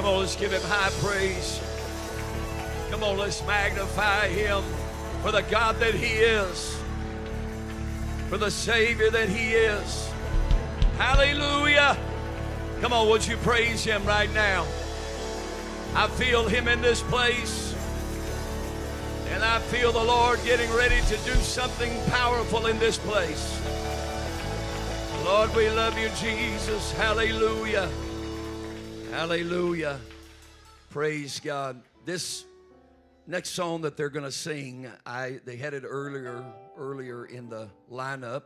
Come on, let's give him high praise. Come on, let's magnify him for the God that he is, for the Savior that he is. Hallelujah. Come on, would you praise him right now? I feel him in this place, and I feel the Lord getting ready to do something powerful in this place. Lord, we love you, Jesus. Hallelujah. Hallelujah. Praise God. This next song that they're going to sing, they had it earlier in the lineup,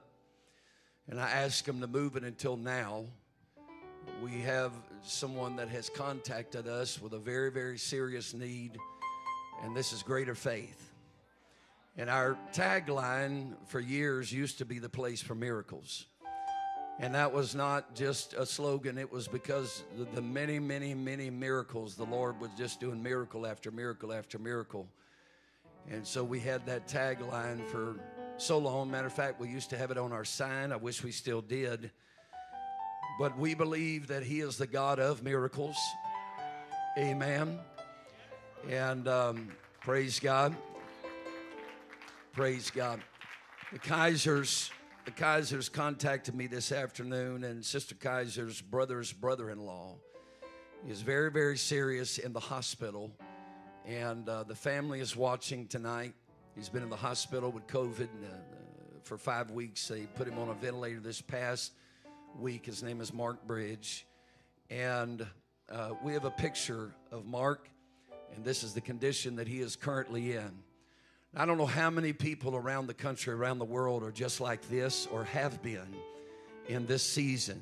and I asked them to move it until now. We have someone that has contacted us with a very, very serious need, and this is Greater Faith. And our tagline for years used to be the place for miracles. And that was not just a slogan. It was because the many, many, many miracles, the Lord was just doing miracle after miracle after miracle. And so we had that tagline for so long. Matter of fact, we used to have it on our sign. I wish we still did. But we believe that he is the God of miracles. Amen. And praise God. Praise God. The Kaisers contacted me this afternoon, and Sister Kaiser's brother-in-law is very, very serious in the hospital, and the family is watching tonight. He's been in the hospital with COVID for 5 weeks. They put him on a ventilator this past week. His name is Mark Bridge, and we have a picture of Mark, and this is the condition that he is currently in. I don't know how many people around the country, around the world, are just like this or have been in this season.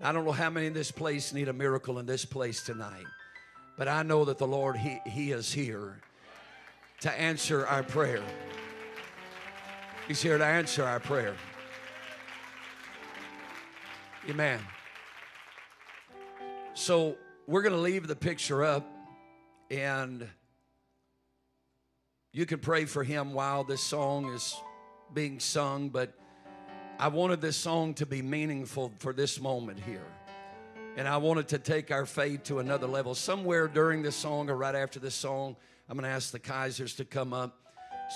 I don't know how many in this place need a miracle in this place tonight. But I know that the Lord, he is here to answer our prayer. He's here to answer our prayer. Amen. So we're going to leave the picture up, and you can pray for him while this song is being sung, but I wanted this song to be meaningful for this moment here. And I wanted to take our faith to another level. Somewhere during this song or right after this song, I'm going to ask the Kaisers to come up.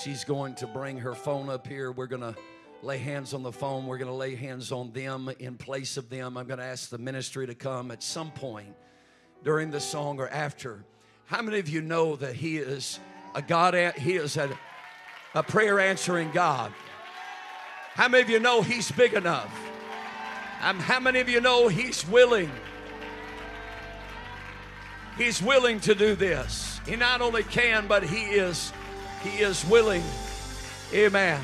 She's going to bring her phone up here. We're going to lay hands on the phone. We're going to lay hands on them in place of them. I'm going to ask the ministry to come at some point during the song or after. How many of you know that he is a God? He is a prayer answering God. How many of you know he's big enough? How many of you know he's willing? He's willing to do this. He not only can, but he is willing. Amen.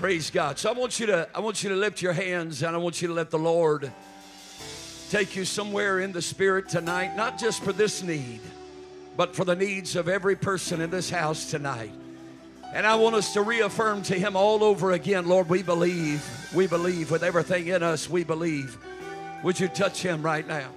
Praise God. So I want you to lift your hands, and I want you to let the Lord take you somewhere in the Spirit tonight, not just for this need, but for the needs of every person in this house tonight. And I want us to reaffirm to him all over again, Lord, we believe with everything in us, we believe. Would you touch him right now?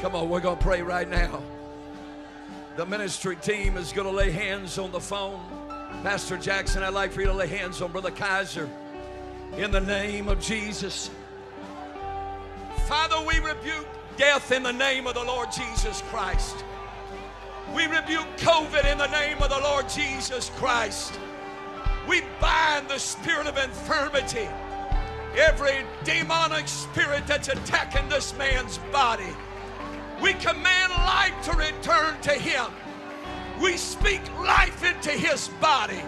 Come on, we're going to pray right now. The ministry team is going to lay hands on the phone. Pastor Jackson, I'd like for you to lay hands on Brother Kaiser. In the name of Jesus. Father, we rebuke death in the name of the Lord Jesus Christ. We rebuke COVID in the name of the Lord Jesus Christ. We bind the spirit of infirmity. Every demonic spirit that's attacking this man's body. We command life to return to him. We speak life into his body.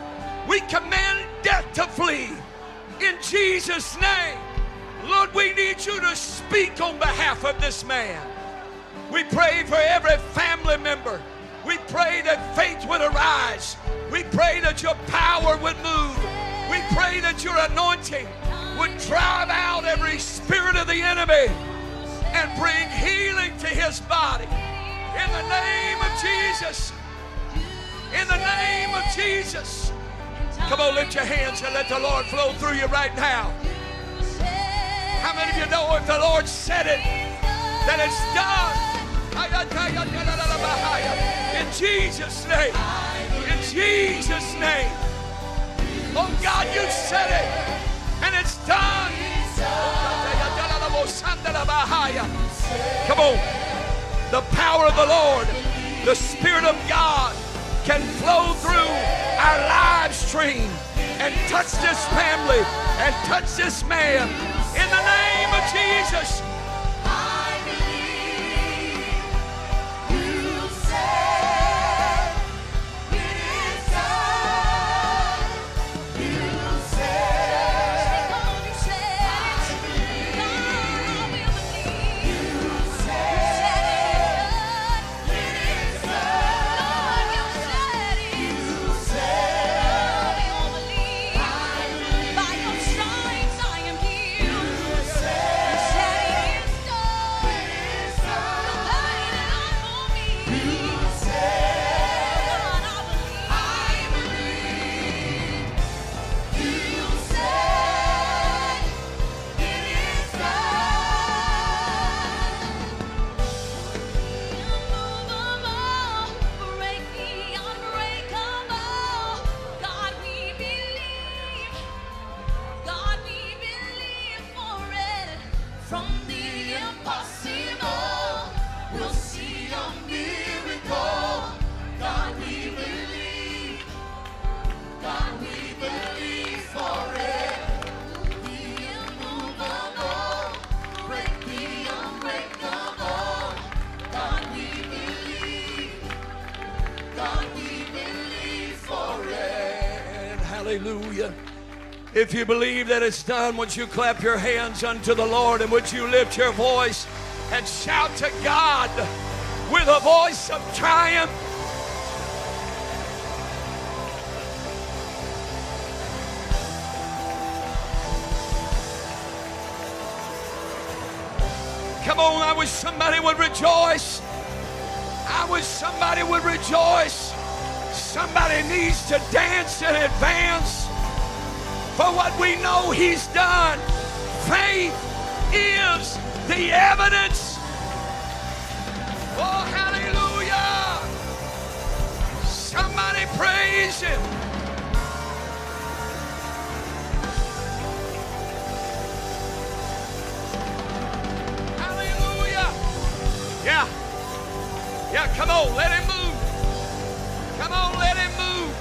We command death to flee. In Jesus' name, Lord, we need you to speak on behalf of this man. We pray for every family member. We pray that faith would arise. We pray that your power would move. We pray that your anointing would drive out every spirit of the enemy and bring healing to his body. In the name of Jesus. In the name of Jesus. Come on, lift your hands and let the Lord flow through you right now. How many of you know if the Lord said it, that it's done? In Jesus' name. In Jesus' name. Oh God, you said it, and it's done. Come on. The power of the Lord, the Spirit of God can flow through our live stream and touch this family and touch this man in the name of Jesus. Hallelujah. If you believe that it's done, would you clap your hands unto the Lord, and would you lift your voice and shout to God with a voice of triumph? Come on, I wish somebody would rejoice. I wish somebody would rejoice. Somebody needs to dance in advance for what we know He's done. Faith is the evidence. Oh, hallelujah. Somebody praise Him. Hallelujah. Yeah. Yeah, come on, let Him move. Come on, let Him move.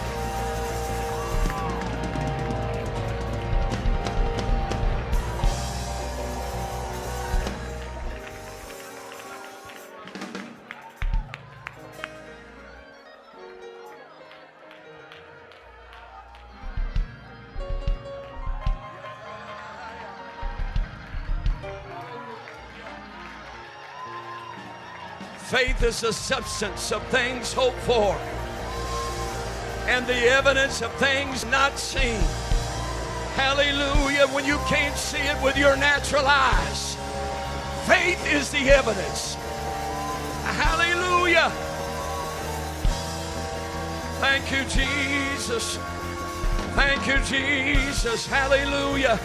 Faith is the substance of things hoped for and the evidence of things not seen. Hallelujah. When you can't see it with your natural eyes, faith is the evidence. Hallelujah. Thank you, Jesus. Thank you, Jesus. Hallelujah.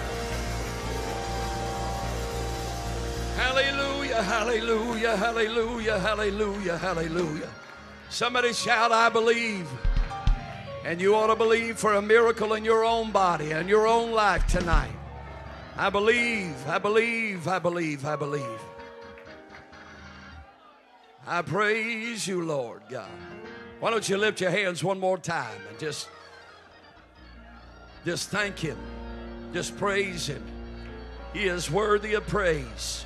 Hallelujah, hallelujah, hallelujah, hallelujah, hallelujah. Somebody shout, I believe. And you ought to believe for a miracle in your own body and your own life tonight. I believe, I believe, I believe, I believe. I praise you, Lord God. Why don't you lift your hands one more time and just thank Him. Just praise Him. He is worthy of praise.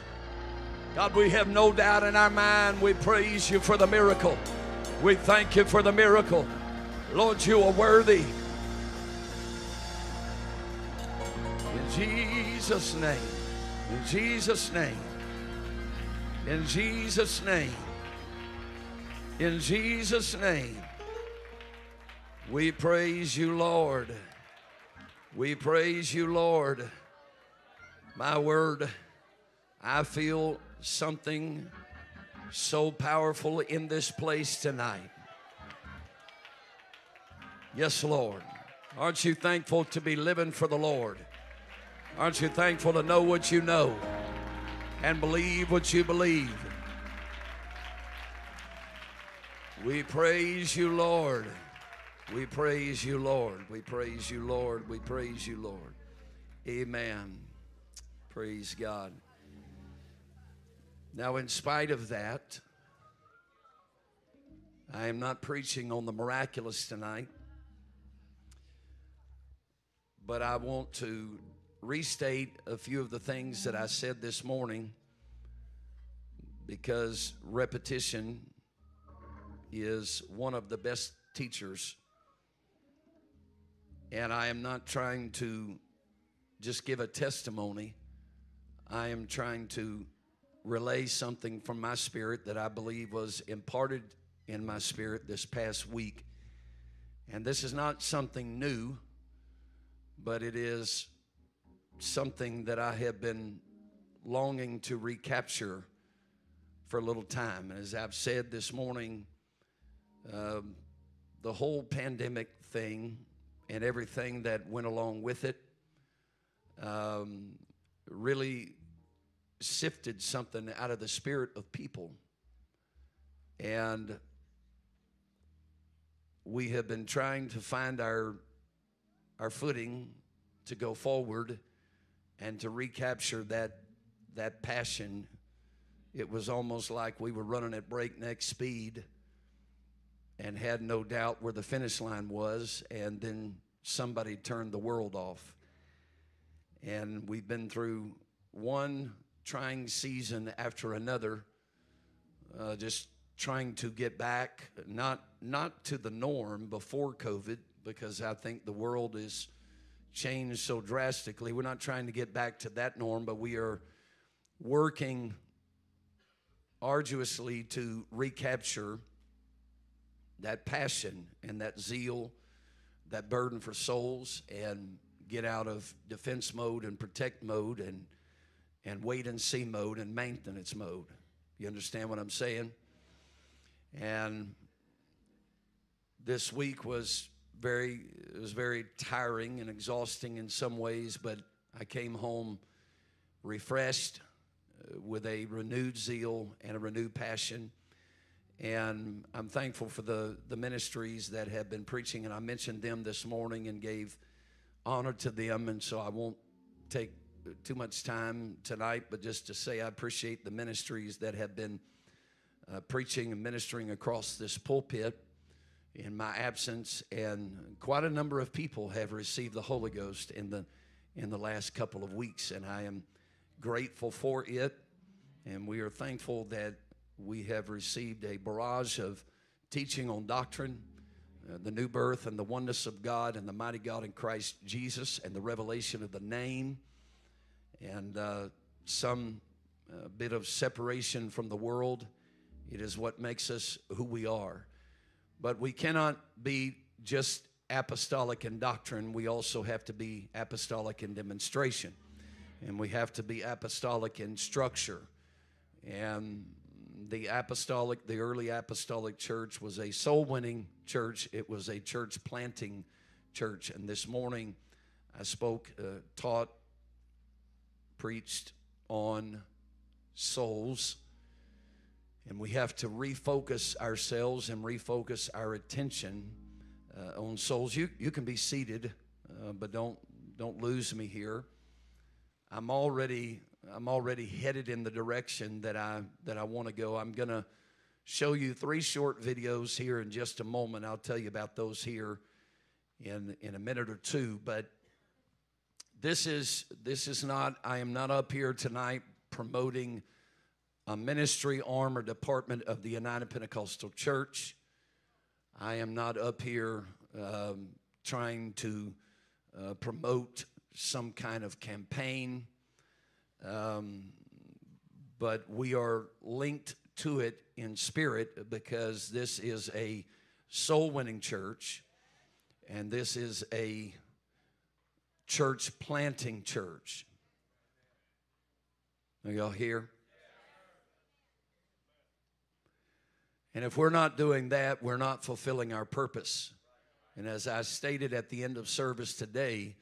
God, we have no doubt in our mind. We praise you for the miracle. We thank you for the miracle. Lord, you are worthy. In Jesus' name. In Jesus' name. In Jesus' name. In Jesus' name. We praise you, Lord. We praise you, Lord. My word, I feel something so powerful in this place tonight. Yes, Lord. Aren't you thankful to be living for the Lord? Aren't you thankful to know what you know and believe what you believe? We praise you, Lord. We praise you, Lord. We praise you, Lord. We praise you, Lord. Amen. Praise God. Now, in spite of that, I am not preaching on the miraculous tonight, but I want to restate a few of the things that I said this morning, because repetition is one of the best teachers, and I am not trying to just give a testimony. I am trying to relay something from my spirit that I believe was imparted in my spirit this past week. And this is not something new, but it is something that I have been longing to recapture for a little time. And as I've said this morning, the whole pandemic thing and everything that went along with it really sifted something out of the spirit of people, and we have been trying to find our footing to go forward and to recapture that passion. It was almost like we were running at breakneck speed and had no doubt where the finish line was, and then somebody turned the world off. And we've been through one trying season after another, just trying to get back, not to the norm before COVID, because I think the world is changed so drastically. We're not trying to get back to that norm, but we are working arduously to recapture that passion and that zeal, that burden for souls, and get out of defense mode and protect mode and wait and see mode and maintenance mode. You understand what I'm saying? And this week was very tiring and exhausting in some ways, but I came home refreshed with a renewed zeal and a renewed passion. And I'm thankful for the ministries that have been preaching, and I mentioned them this morning and gave honor to them, and so I won't take too much time tonight, but just to say I appreciate the ministries that have been preaching and ministering across this pulpit in my absence, and quite a number of people have received the Holy Ghost in the last couple of weeks, and I am grateful for it, and we are thankful that we have received a barrage of teaching on doctrine, the new birth and the oneness of God and the mighty God in Christ Jesus and the revelation of the name, and some bit of separation from the world. It is what makes us who we are. But we cannot be just apostolic in doctrine. We also have to be apostolic in demonstration. And we have to be apostolic in structure. And the early apostolic church was a soul-winning church. It was a church-planting church. And this morning I spoke, taught, preached on souls. And we have to refocus ourselves and refocus our attention on souls. You can be seated, but don't lose me here. I'm already headed in the direction that I want to go. I'm going to show you three short videos here in just a moment. I'll tell you about those here in a minute or two. But I am not up here tonight promoting a ministry arm or department of the United Pentecostal Church. I am not up here trying to promote some kind of campaign, but we are linked to it in spirit because this is a soul-winning church, and this is a church-planting church. Are y'all here? And if we're not doing that, we're not fulfilling our purpose. And as I stated at the end of service today,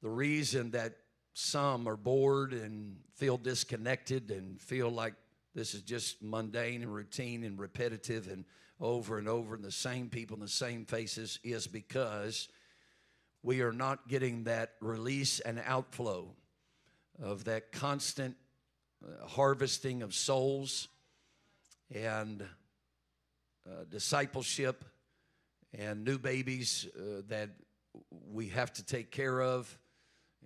the reason that some are bored and feel disconnected and feel like this is just mundane and routine and repetitive and over and the same people and the same faces is because we are not getting that release and outflow of that constant harvesting of souls and discipleship and new babies that we have to take care of,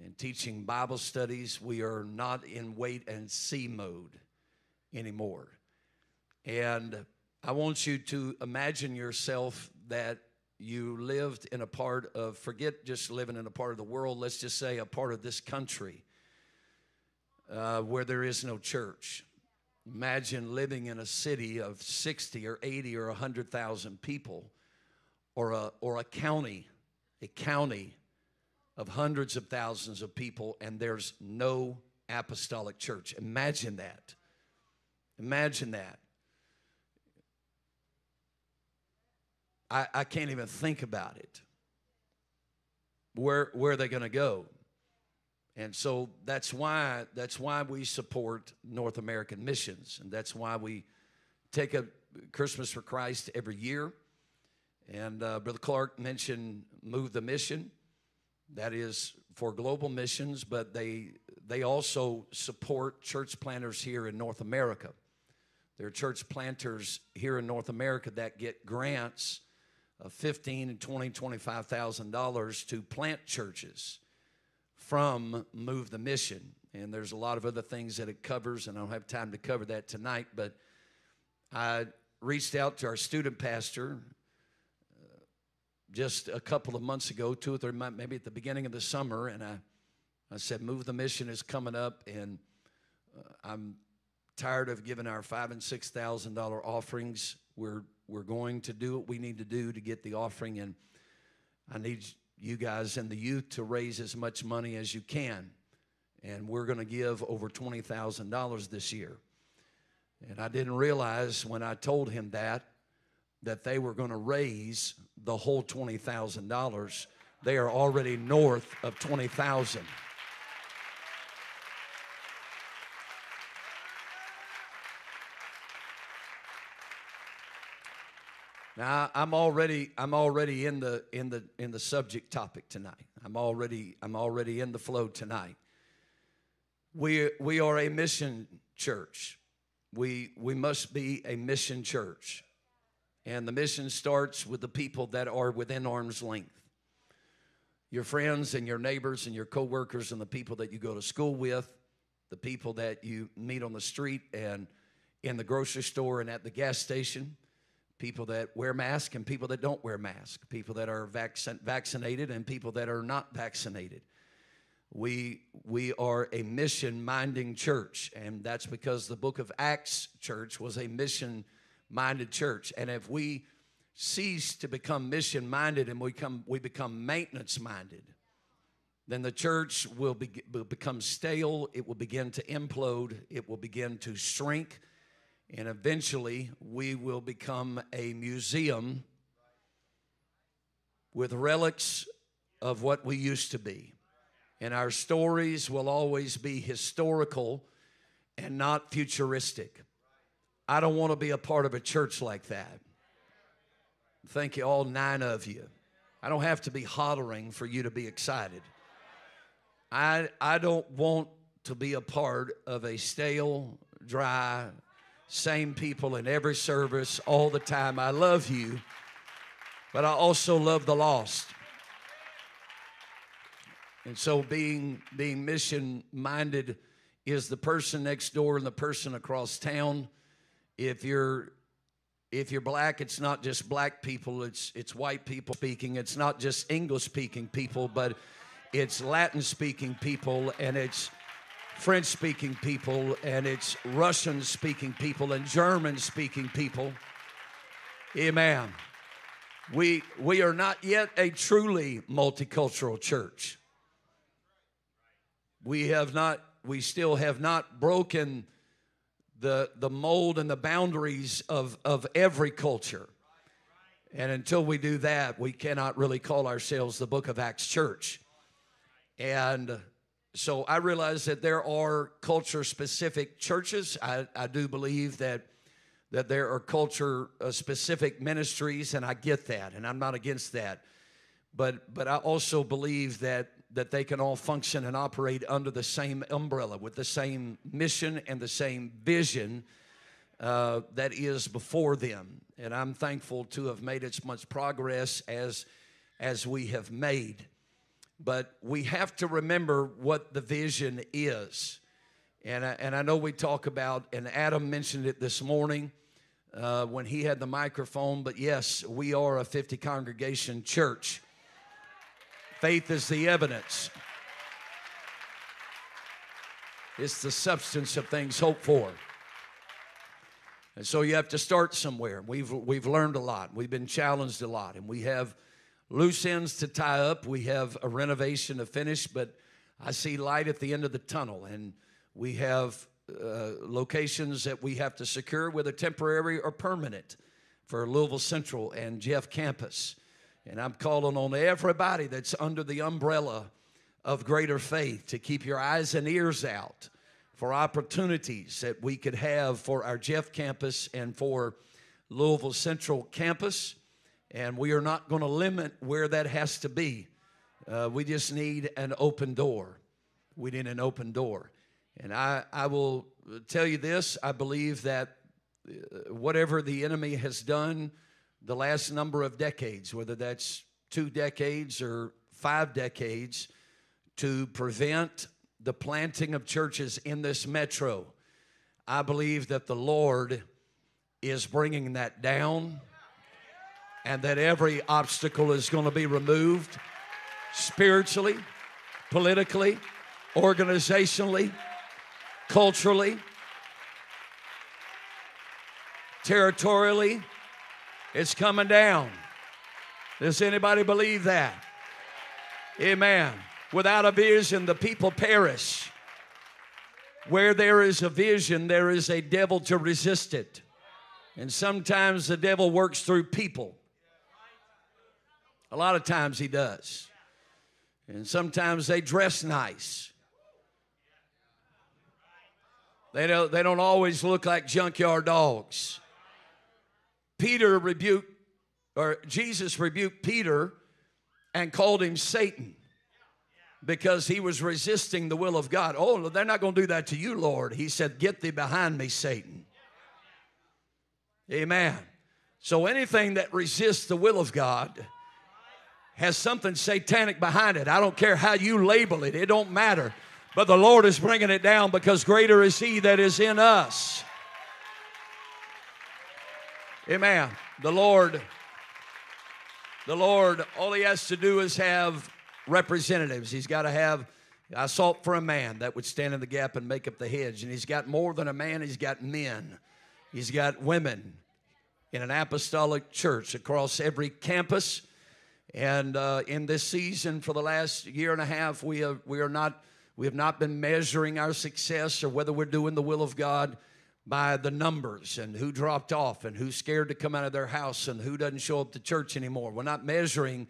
and teaching Bible studies. We are not in wait and see mode anymore. And I want you to imagine yourself that you lived in a part of, forget just living in a part of the world, let's just say a part of this country where there is no church. Imagine living in a city of 60 or 80 or 100,000 people, or a county, of hundreds of thousands of people, and there's no apostolic church. Imagine that. Imagine that. I can't even think about it. Where are they going to go? And so that's why we support North American Missions, and that's why we take a Christmas for Christ every year. And Brother Clark mentioned Move the Mission. That is for global missions, but they also support church planters here in North America. There are church planters here in North America that get grants of $15,000 and $20,000, $25,000 to plant churches from Move the Mission. And there's a lot of other things that it covers, and I don't have time to cover that tonight, but I reached out to our student pastor, just a couple of months ago, 2 or 3 months, maybe at the beginning of the summer, and I said, Move the Mission is coming up, and I'm tired of giving our $5,000 and $6,000 offerings. We're going to do what we need to do to get the offering, and I need you guys and the youth to raise as much money as you can, and we're going to give over $20,000 this year. And I didn't realize when I told him that they were going to raise the whole $20,000. They are already north of $20,000. Now I'm already in the subject topic tonight. I'm already in the flow tonight. We are a mission church. We must be a mission church. And the mission starts with the people that are within arm's length. Your friends and your neighbors and your coworkers and the people that you go to school with, the people that you meet on the street and in the grocery store and at the gas station, people that wear masks and people that don't wear masks, people that are vaccinated and people that are not vaccinated. We are a mission-minded church, and that's because the book of Acts church was a mission minded church. And if we cease to become mission minded and we become maintenance minded, then the church will become stale. It will begin to implode. It will begin to shrink, and eventually we will become a museum with relics of what we used to be, and our stories will always be historical and not futuristic. I don't want to be a part of a church like that. Thank you, all 9 of you. I don't have to be hollering for you to be excited. I don't want to be a part of a stale, dry, same people in every service all the time. I love you, but I also love the lost. And so being mission-minded is the person next door and the person across town. If you're black, it's not just black people, it's white people speaking. It's not just English-speaking people, but it's Latin-speaking people, and it's French-speaking people, and it's Russian-speaking people, and German-speaking people. Amen. We are not yet a truly multicultural church. We still have not broken the mold and the boundaries of every culture. And until we do that, we cannot really call ourselves the Book of Acts Church. And so I realize that there are culture-specific churches. I do believe that there are culture-specific ministries, and I get that, and I'm not against that. But I also believe that they can all function and operate under the same umbrella with the same mission and the same vision that is before them. And I'm thankful to have made as much progress as we have made. But we have to remember what the vision is. And I know we talk about, and Adam mentioned it this morning when he had the microphone, but yes, we are a 50-congregation church. Faith is the evidence. It's the substance of things hoped for. And so you have to start somewhere. We've learned a lot. We've been challenged a lot. And we have loose ends to tie up. We have a renovation to finish, but I see light at the end of the tunnel. And we have locations that we have to secure, whether temporary or permanent, for Louisville Central and Jeff Campus. And I'm calling on everybody that's under the umbrella of Greater Faith to keep your eyes and ears out for opportunities that we could have for our Jeff Campus and for Louisville Central Campus. And we are not going to limit where that has to be. We just need an open door. We need an open door. And I will tell you this. I believe that whatever the enemy has done the last number of decades, whether that's 2 decades or 5 decades, to prevent the planting of churches in this metro, I believe that the Lord is bringing that down. and that every obstacle is going to be removed spiritually, politically, organizationally, culturally, territorially. It's coming down. Does anybody believe that? Amen. Without a vision, the people perish. Where there is a vision, there is a devil to resist it. And sometimes the devil works through people. A lot of times he does. And sometimes they dress nice. They don't always look like junkyard dogs. Jesus rebuked Peter and called him Satan because he was resisting the will of God. Oh, they're not going to do that to you, Lord. He said, "Get thee behind me, Satan." Amen. So anything that resists the will of God has something satanic behind it. I don't care how you label it. It don't matter. But the Lord is bringing it down because greater is he that is in us. Amen. The Lord, all he has to do is have representatives. He's got to have, I sought for a man that would stand in the gap and make up the hedge. And he's got more than a man. He's got men. He's got women in an apostolic church across every campus. And in this season, for the last year and a half, we have not been measuring our success or whether we're doing the will of God by the numbers and who dropped off and who's scared to come out of their house and who doesn't show up to church anymore. We're not measuring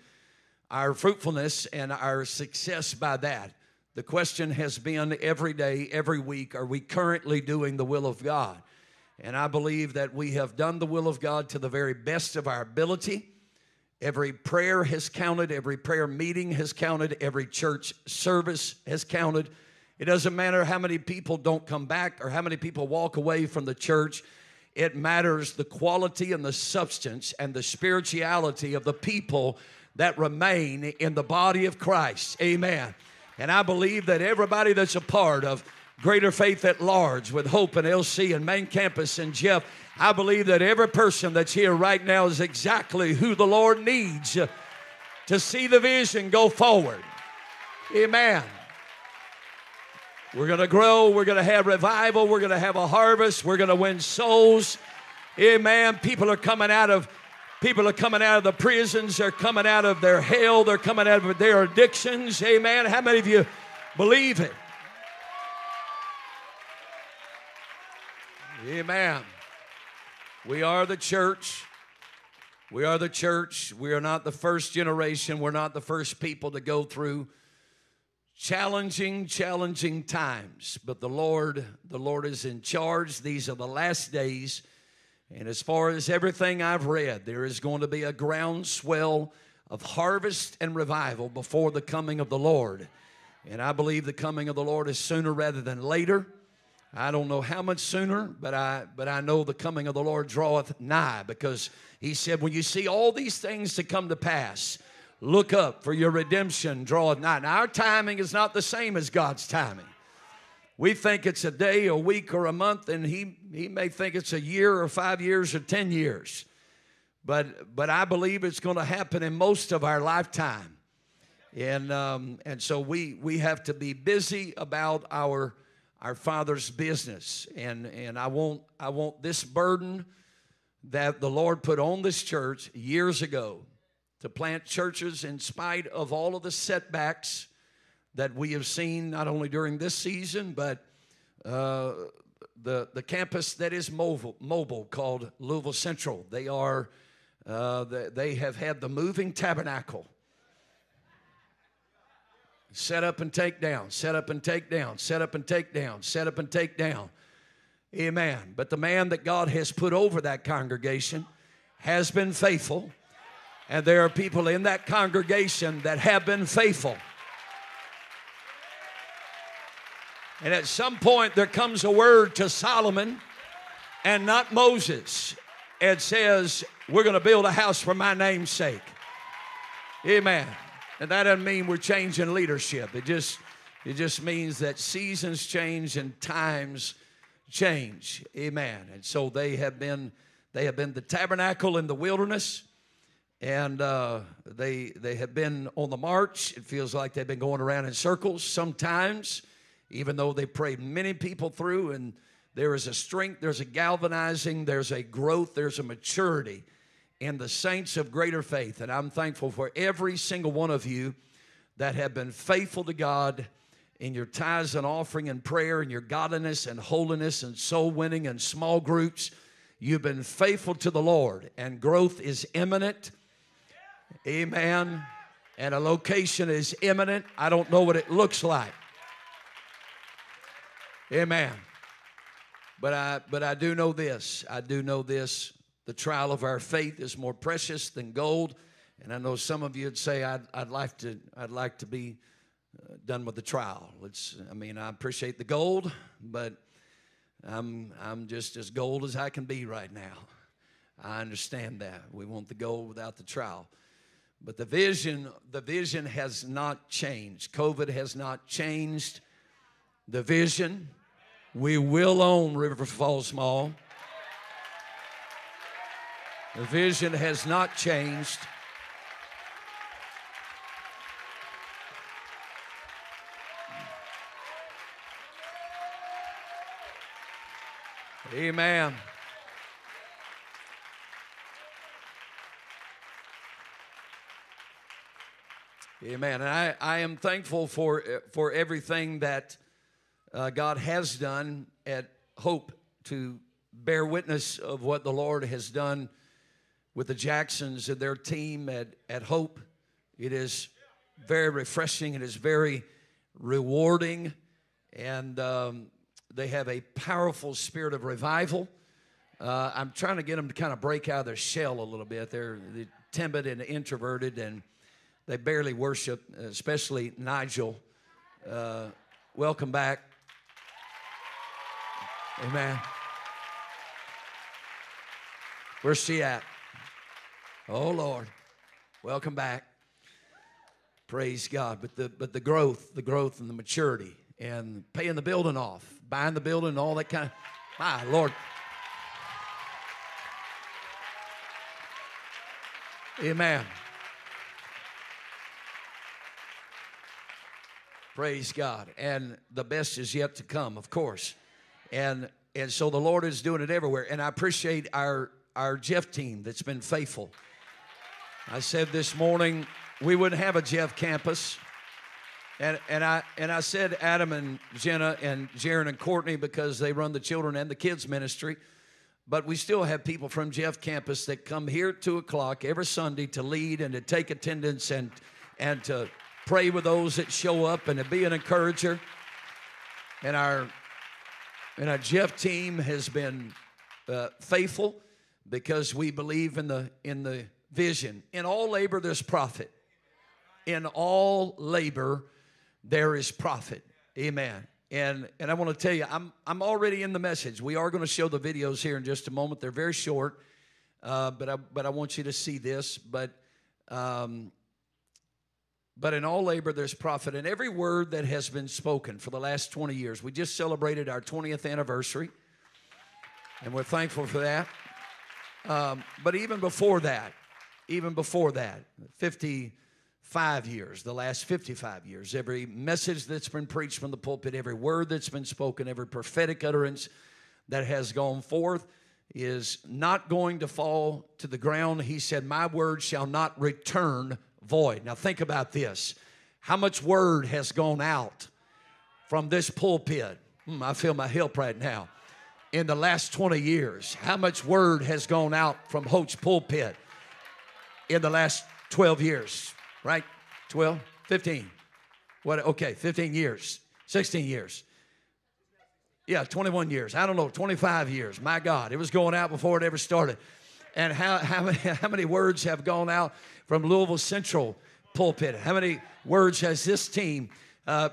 our fruitfulness and our success by that. The question has been every day, every week, are we currently doing the will of God? And I believe that we have done the will of God to the very best of our ability. Every prayer has counted. Every prayer meeting has counted. Every church service has counted. It doesn't matter how many people don't come back or how many people walk away from the church. It matters the quality and the substance and the spirituality of the people that remain in the body of Christ. Amen. And I believe that everybody that's a part of Greater Faith at Large with Hope and LC and Main Campus and Jeff, I believe that every person that's here right now is exactly who the Lord needs to see the vision go forward. Amen. We're going to grow. We're going to have revival. We're going to have a harvest. We're going to win souls. Amen. People are coming out of the prisons. They're coming out of their hell. They're coming out of their addictions. Amen. How many of you believe it? Amen. We are the church. We are the church. We are not the first generation. We're not the first people to go through challenging times. But the Lord is in charge. These are the last days. And as far as everything I've read, there is going to be a groundswell of harvest and revival before the coming of the Lord. And I believe the coming of the Lord is sooner rather than later. I don't know how much sooner, but I know the coming of the Lord draweth nigh, because he said, when you see all these things to come to pass, look up, for your redemption draweth nigh. Now, our timing is not the same as God's timing. We think it's a day, a week, or a month, and he may think it's a year or 5 years or 10 years. But I believe it's going to happen in most of our lifetime. And so we have to be busy about our Father's business, and I want this burden that the Lord put on this church years ago to plant churches in spite of all of the setbacks that we have seen, not only during this season, but the campus that is mobile called Louisville Central. They are they have had the moving tabernacle. Set up and take down, set up and take down, set up and take down, set up and take down. Amen. But the man that God has put over that congregation has been faithful. And there are people in that congregation that have been faithful. And at some point there comes a word to Solomon and not Moses. It says, we're going to build a house for my name's sake. Amen. And that doesn't mean we're changing leadership. It just means that seasons change and times change. Amen. And so they have been the tabernacle in the wilderness, And they have been on the march. It feels like they've been going around in circles sometimes, even though they prayed many people through. And there is a strength, there's a galvanizing, there's a growth, there's a maturity in the saints of Greater Faith. And I'm thankful for every single one of you that have been faithful to God in your tithes and offering and prayer and your godliness and holiness and soul winning and small groups. You've been faithful to the Lord, and growth is imminent. Amen. And a location is imminent. I don't know what it looks like. Amen. But I do know this. I do know this. The trial of our faith is more precious than gold. And I know some of you would say, I'd like to be done with the trial. I appreciate the gold, but I'm just as gold as I can be right now. I understand that. We want the gold without the trial. But the vision has not changed. COVID has not changed the vision. We will own River Falls Mall. The vision has not changed. Amen. Amen. And I am thankful for everything that God has done at Hope to bear witness of what the Lord has done with the Jacksons and their team at Hope. It is very refreshing. It is very rewarding. And they have a powerful spirit of revival. I'm trying to get them to kind of break out of their shell a little bit. They're timid and introverted, and they barely worship, especially Nigel. Welcome back. Amen. Where's she at? Oh, Lord. Welcome back. Praise God. But the growth and the maturity and paying the building off, buying the building and all that kind of, my Lord. Amen. Praise God. And the best is yet to come, of course. And so the Lord is doing it everywhere. And I appreciate our Jeff team that's been faithful. I said this morning we wouldn't have a Jeff Campus. And I said Adam and Jenna and Jaron and Courtney because they run the children and the kids ministry. But we still have people from Jeff Campus that come here at 2 o'clock every Sunday to lead and to take attendance and to pray with those that show up and to be an encourager. And our Jeff team has been faithful because we believe in the vision. In all labor, there's profit. In all labor, there is profit. Amen. And I want to tell you, I'm already in the message. We are going to show the videos here in just a moment. They're very short, but I want you to see this. But in all labor, there's profit. In every word that has been spoken for the last 20 years, we just celebrated our 20th anniversary, and we're thankful for that. But even before that, 55 years, the last 55 years, every message that's been preached from the pulpit, every word that's been spoken, every prophetic utterance that has gone forth is not going to fall to the ground. He said, "My word shall not return void." Now think about this. How much word has gone out from this pulpit? I feel my help right now. In the last 20 years, how much word has gone out from Holt's pulpit in the last 12 years, right? 12, 15. What? Okay, 15 years, 16 years. Yeah, 21 years. I don't know, 25 years. My God, it was going out before it ever started. And how many words have gone out from Louisville Central pulpit? How many words has this team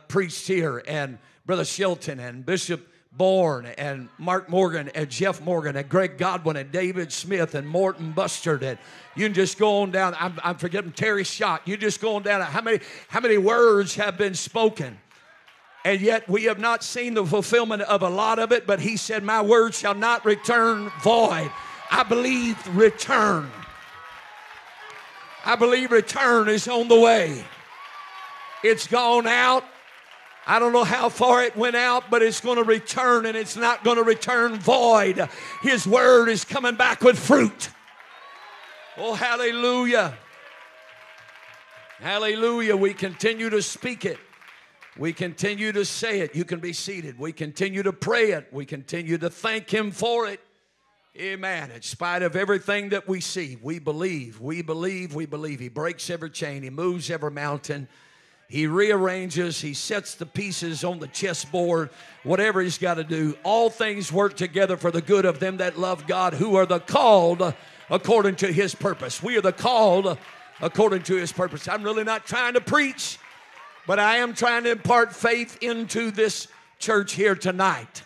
preached here? And Brother Shelton and Bishop Born and Mark Morgan and Jeff Morgan and Greg Godwin and David Smith and Morton Bustard, and you can just go on down. I'm forgetting Terry Schott. You just go on down. How many words have been spoken? And yet we have not seen the fulfillment of a lot of it, but he said, "My word shall not return void." I believe return. I believe return is on the way. It's gone out. I don't know how far it went out, but it's going to return, and it's not going to return void. His word is coming back with fruit. Oh, hallelujah. Hallelujah. We continue to speak it. We continue to say it. You can be seated. We continue to pray it. We continue to thank him for it. Amen. In spite of everything that we see, we believe, we believe, we believe. He breaks every chain. He moves every mountain. He rearranges. He sets the pieces on the chessboard, whatever he's got to do. All things work together for the good of them that love God, who are the called according to his purpose. We are the called according to his purpose. I'm really not trying to preach, but I am trying to impart faith into this church here tonight.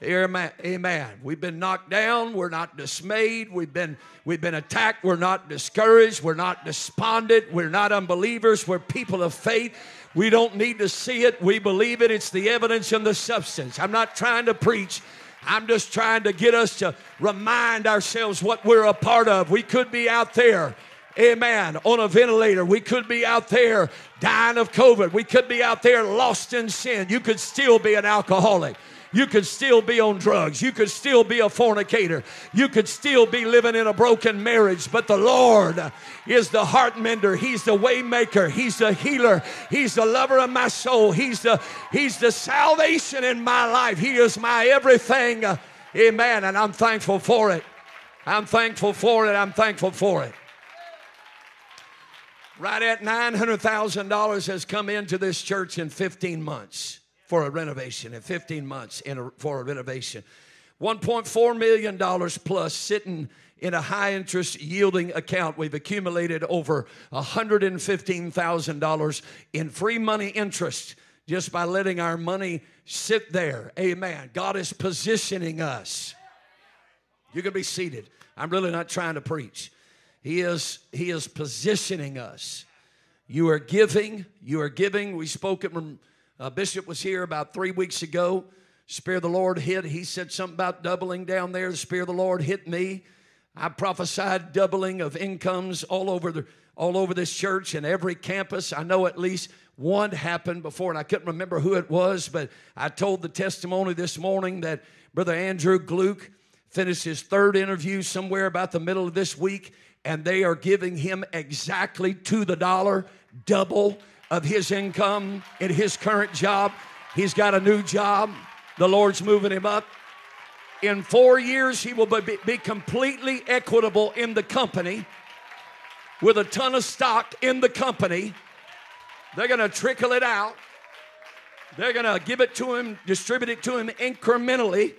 Amen. We've been knocked down. We're not dismayed. We've been attacked. We're not discouraged. We're not despondent. We're not unbelievers. We're people of faith. We don't need to see it. We believe it. It's the evidence and the substance. I'm not trying to preach. I'm just trying to get us to remind ourselves what we're a part of. We could be out there, amen, on a ventilator. We could be out there dying of COVID. We could be out there lost in sin. You could still be an alcoholic. You could still be on drugs. You could still be a fornicator. You could still be living in a broken marriage. But the Lord is the heart mender. He's the way maker. He's the healer. He's the lover of my soul. He's the salvation in my life. He is my everything. Amen. And I'm thankful for it. I'm thankful for it. I'm thankful for it. Right at $900,000 has come into this church in 15 months. For a renovation, in 15 months for a renovation. $1.4 million plus sitting in a high-interest yielding account. We've accumulated over $115,000 in free money interest just by letting our money sit there. Amen. God is positioning us. You can be seated. I'm really not trying to preach. He is positioning us. You are giving. You are giving. We spoke it from... Bishop was here about 3 weeks ago. Spirit of the Lord hit. He said something about doubling down there. The Spirit of the Lord hit me. I prophesied doubling of incomes all over this church and every campus. I know at least one happened before, and I couldn't remember who it was, but I told the testimony this morning that Brother Andrew Gluck finished his third interview somewhere about the middle of this week, and they are giving him exactly to the dollar, double of his income in his current job. He's got a new job. The Lord's moving him up. In 4 years, he will be completely equitable in the company with a ton of stock in the company. They're going to trickle it out. They're going to give it to him, distribute it to him incrementally,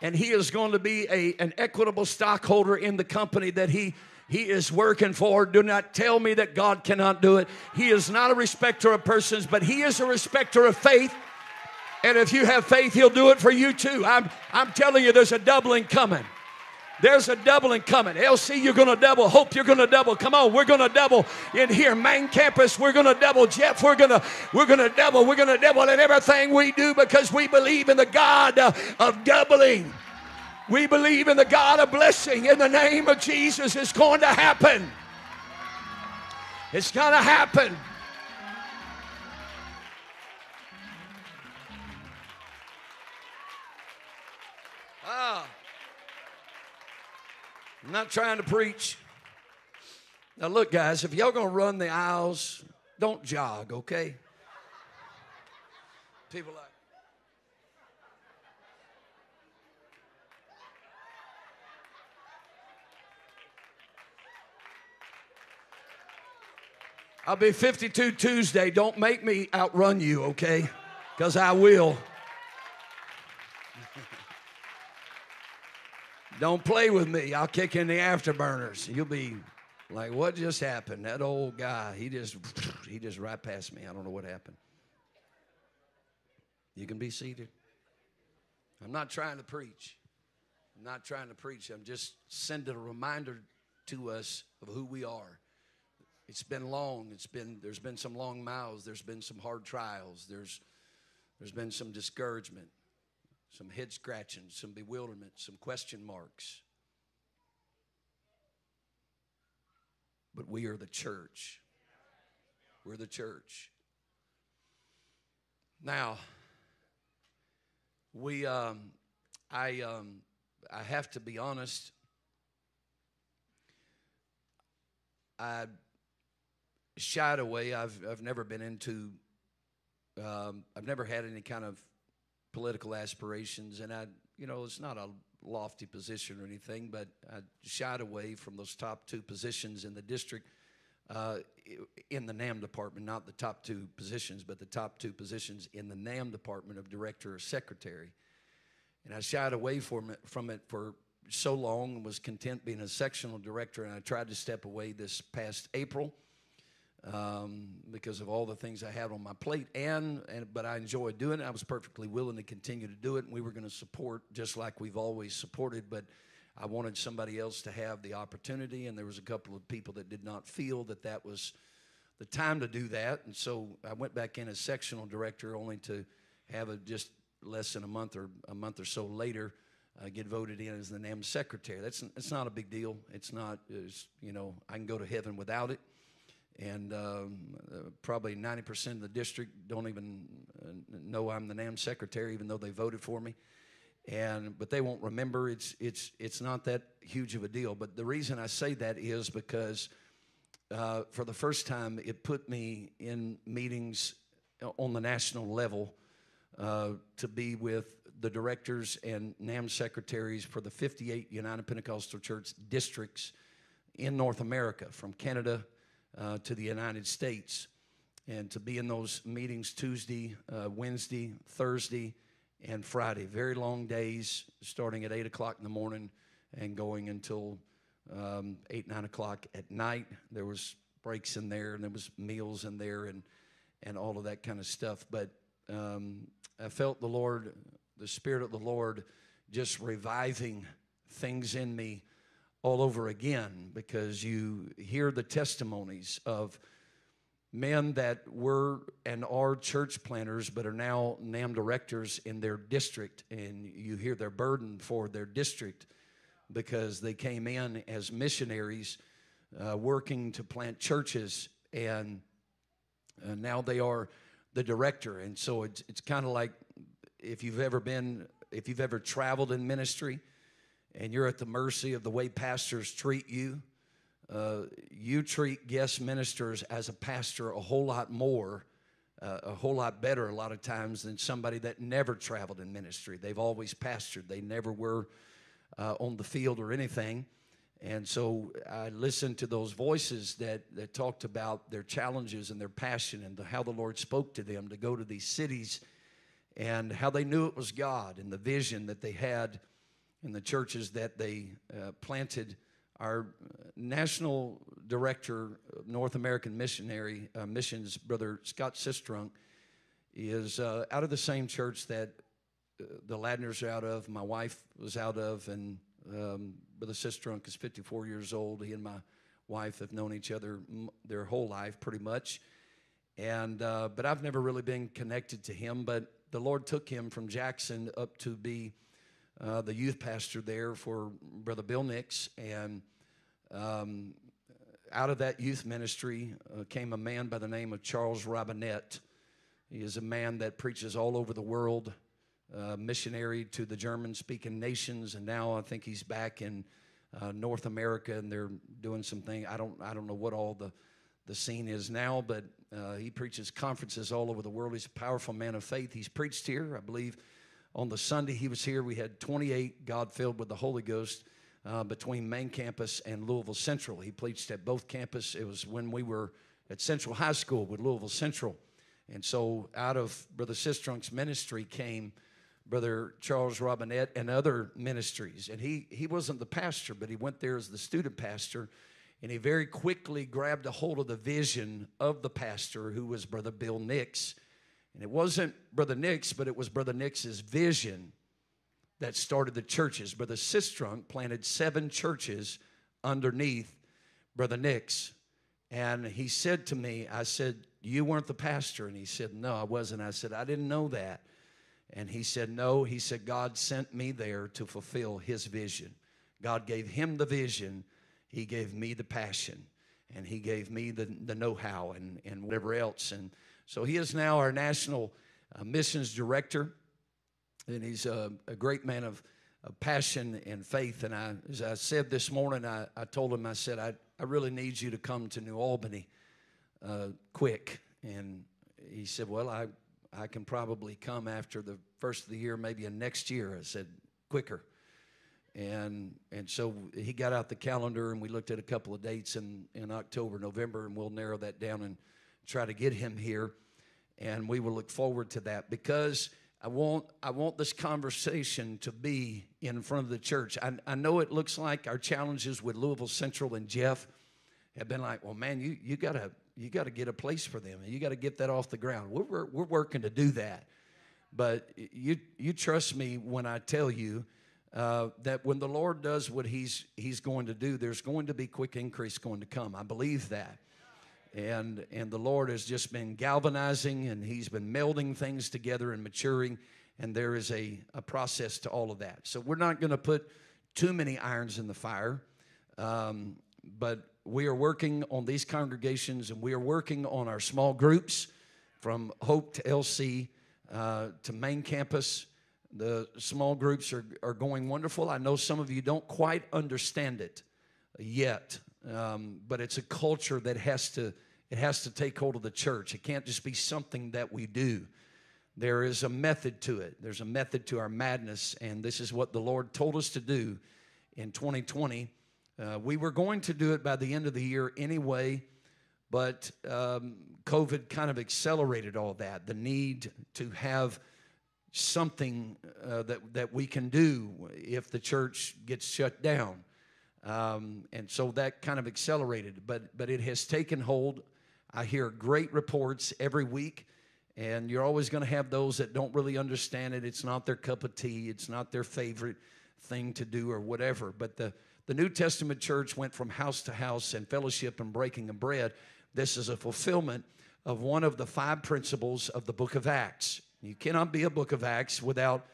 and he is going to be an equitable stockholder in the company that He is working for. Do not tell me that God cannot do it. He is not a respecter of persons, but he is a respecter of faith. And if you have faith, he'll do it for you too. I'm telling you, there's a doubling coming. There's a doubling coming. LC, you're going to double. Hope, you're going to double. Come on, we're going to double in here. Main campus, we're going to double. Jeff, we're going to double. We're going to double in everything we do because we believe in the God of doubling. We believe in the God of blessing. In the name of Jesus, it's going to happen. It's going to happen. I'm not trying to preach. Now look, guys, if y'all going to run the aisles, don't jog, okay? People like... I'll be 52 Tuesday. Don't make me outrun you, okay? Because I will. Don't play with me. I'll kick in the afterburners. You'll be like, what just happened? That old guy, he just right past me. I don't know what happened. You can be seated. I'm not trying to preach. I'm not trying to preach. I'm just sending a reminder to us of who we are. It's been long. There's been some long miles. There's been some hard trials. There's been some discouragement, some head scratching, some bewilderment, some question marks. But we are the church. We're the church. Now, we, I have to be honest. I shied away. I've never been into. I've never had any kind of political aspirations, and I, you know, it's not a lofty position or anything, but I shied away from those top two positions in the district, in the NAM department, not the top two positions, but the top two positions in the NAM department of director or secretary. And I shied away from it for so long and was content being a sectional director, and I tried to step away this past April because of all the things I had on my plate, but I enjoyed doing it. I was perfectly willing to continue to do it, and we were going to support just like we've always supported, but I wanted somebody else to have the opportunity, and there was a couple of people that did not feel that that was the time to do that, and so I went back in as sectional director, only to have just less than a month or so later get voted in as the NAM secretary. It's not a big deal. It's, you know, I can go to heaven without it. And probably 90% of the district don't even know I'm the NAM secretary, even though they voted for me. But they won't remember. It's not that huge of a deal. But the reason I say that is because for the first time, it put me in meetings on the national level to be with the directors and NAM secretaries for the 58 United Pentecostal Church districts in North America, from Canada to the United States, and to be in those meetings Tuesday, Wednesday, Thursday, and Friday. Very long days, starting at 8 o'clock in the morning and going until 8, 9 o'clock at night. There was breaks in there, and there was meals in there, and all of that kind of stuff. But I felt the Spirit of the Lord just reviving things in me all over again, because you hear the testimonies of men that were and are church planters but are now NAM directors in their district, and you hear their burden for their district because they came in as missionaries working to plant churches, and now they are the director. And so it's kind of like if you've ever traveled in ministry, and you're at the mercy of the way pastors treat you. You treat guest ministers as a pastor a whole lot better a lot of times than somebody that never traveled in ministry. They've always pastored. They never were on the field or anything. And so I listened to those voices that talked about their challenges and their passion and how the Lord spoke to them to go to these cities and how they knew it was God and the vision that they had in the churches that they planted. Our national director of North American Missions, Brother Scott Sistrunk, is out of the same church that the Ladners are out of, my wife was out of, and Brother Sistrunk is 54 years old. He and my wife have known each other their whole life, pretty much. But I've never really been connected to him, but the Lord took him from Jackson up to be the youth pastor there for Brother Bill Nix, and out of that youth ministry came a man by the name of Charles Robinette. He is a man that preaches all over the world, missionary to the German-speaking nations, and now I think he's back in North America, and they're doing some thing. I don't know what all the scene is now, but he preaches conferences all over the world. He's a powerful man of faith. He's preached here, I believe. On the Sunday he was here, we had 28 God-filled with the Holy Ghost between main campus and Louisville Central. He preached at both campus. It was when we were at Central High School with Louisville Central. And so out of Brother Sistrunk's ministry came Brother Charles Robinette and other ministries. And he wasn't the pastor, but he went there as the student pastor. And he very quickly grabbed a hold of the vision of the pastor, who was Brother Bill Nix. And it wasn't Brother Nix, but it was Brother Nix's vision that started the churches. Brother Sistrunk planted 7 churches underneath Brother Nix. And he said to me, I said, "You weren't the pastor." And he said, "No, I wasn't." I said, "I didn't know that." And he said, "No." He said, "God sent me there to fulfill his vision. God gave him the vision. He gave me the passion." and he gave me the know-how and whatever else. And so he is now our national missions director, and he's a great man of passion and faith. And as I said this morning, I told him, I said, I really need you to come to New Albany quick. And he said, well, I can probably come after the first of the year, maybe next year. I said, quicker. And so he got out the calendar, and we looked at a couple of dates in October, November, and we'll narrow that down and try to get him here. And we will look forward to that, because I want this conversation to be in front of the church. I know it looks like our challenges with Louisville Central and Jeff have been like, well, man, you gotta get a place for them, and you gotta get that off the ground. We're working to do that, but you trust me when I tell you that when the Lord does what He's going to do, there's going to be quick increase going to come. I believe that. And the Lord has just been galvanizing, and He's been melding things together and maturing, and there is a process to all of that. So we're not going to put too many irons in the fire, but we are working on these congregations, and we are working on our small groups from Hope to LC to main campus. The small groups are going wonderful. I know some of you don't quite understand it yet. But it's a culture that has to take hold of the church. It can't just be something that we do. There is a method to it. There's a method to our madness, and this is what the Lord told us to do in 2020. We were going to do it by the end of the year anyway, but COVID kind of accelerated all that. The need to have something that we can do if the church gets shut down. And so that kind of accelerated, but it has taken hold. I hear great reports every week, and you're always going to have those that don't really understand it. It's not their cup of tea. It's not their favorite thing to do or whatever. But the New Testament church went from house to house and fellowship and breaking of bread. This is a fulfillment of one of the 5 principles of the book of Acts. You cannot be a book of Acts without,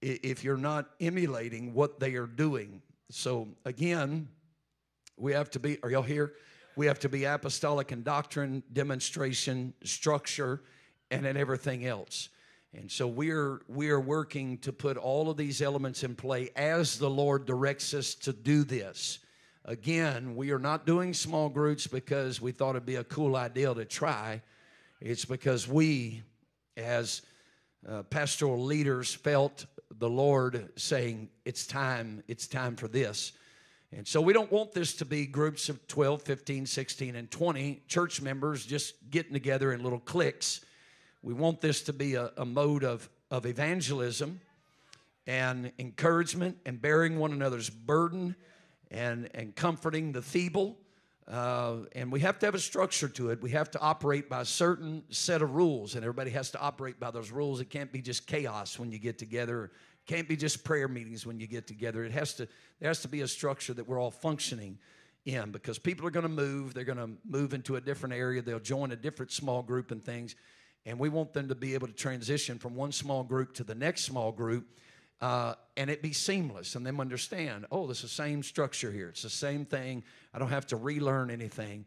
if you're not emulating what they are doing. So again, we have to be, are y'all here? We have to be apostolic in doctrine, demonstration, structure, and in everything else. And so we are working to put all of these elements in play as the Lord directs us to do this. Again, we are not doing small groups because we thought it'd be a cool idea to try. It's because we, as pastoral leaders, felt the Lord saying, it's time for this. And so we don't want this to be groups of 12, 15, 16, and 20 church members just getting together in little cliques. We want this to be a mode of evangelism and encouragement and bearing one another's burden and comforting the feeble. And we have to have a structure to it. We have to operate by a certain set of rules, and everybody has to operate by those rules. It can't be just chaos when you get together. It can't be just prayer meetings when you get together. There has to be a structure that we're all functioning in, because people are going to move. They're going to move into a different area. They'll join a different small group and things, and we want them to be able to transition from one small group to the next small group, and it be seamless, and them understand, oh, it's the same structure here. It's the same thing. I don't have to relearn anything.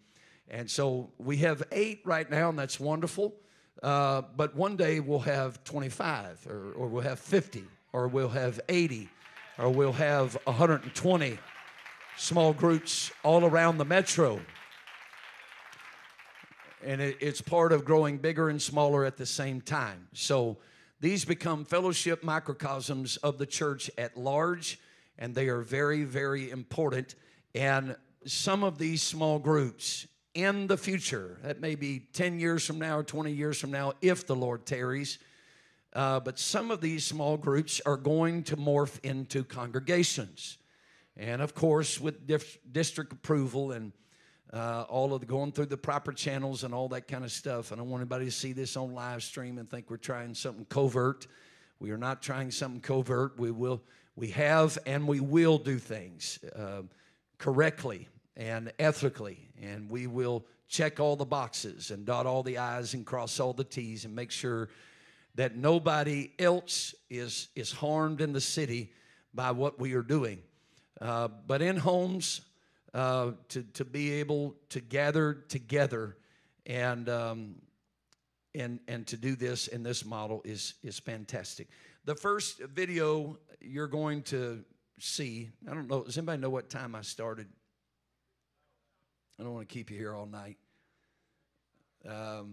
And so we have 8 right now, and that's wonderful. But one day we'll have 25, or we'll have 50, or we'll have 80, or we'll have 120 small groups all around the metro. And it's part of growing bigger and smaller at the same time. So these become fellowship microcosms of the church at large, and they are very, very important. And some of these small groups in the future, that may be 10 years from now or 20 years from now, if the Lord tarries, but some of these small groups are going to morph into congregations. And, of course, with district approval and all of the going through the proper channels and all that kind of stuff. I don't want anybody to see this on live stream and think we're trying something covert. We are not trying something covert. We have, and we will do things correctly and ethically, and we will check all the boxes and dot all the I's and cross all the T's and make sure that nobody else is harmed in the city by what we are doing. But in homes, to be able to gather together and to do this in this model is fantastic. The first video you're going to see, I don't know, does anybody know what time I started? I don't want to keep you here all night. I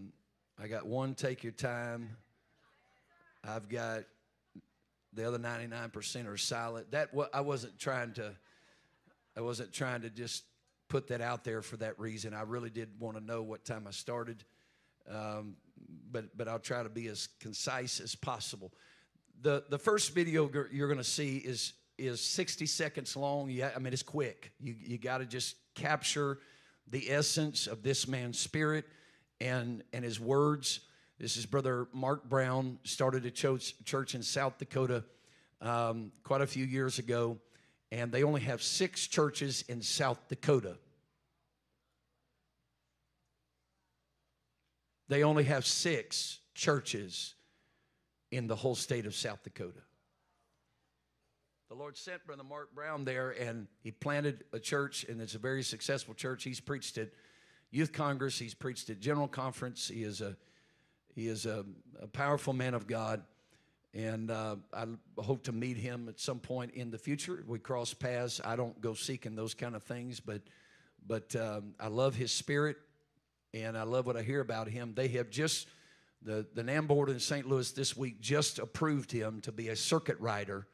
got one, take your time. I've got the other 99% are silent. I wasn't trying to just put that out there for that reason. I really did want to know what time I started, but I'll try to be as concise as possible. The first video you're going to see is 60 seconds long. Yeah, I mean, it's quick. You got to just capture the essence of this man's spirit and his words. This is Brother Mark Brown, started a church in South Dakota quite a few years ago, and they only have 6 churches in South Dakota. They only have 6 churches in the whole state of South Dakota. The Lord sent Brother Mark Brown there, and he planted a church, and it's a very successful church. He's preached at Youth Congress. He's preached at General Conference. He is a powerful man of God, and I hope to meet him at some point in the future. We cross paths. I don't go seeking those kind of things, but I love his spirit, and I love what I hear about him. They have just, the NAM board in St. Louis this week just approved him to be a circuit rider,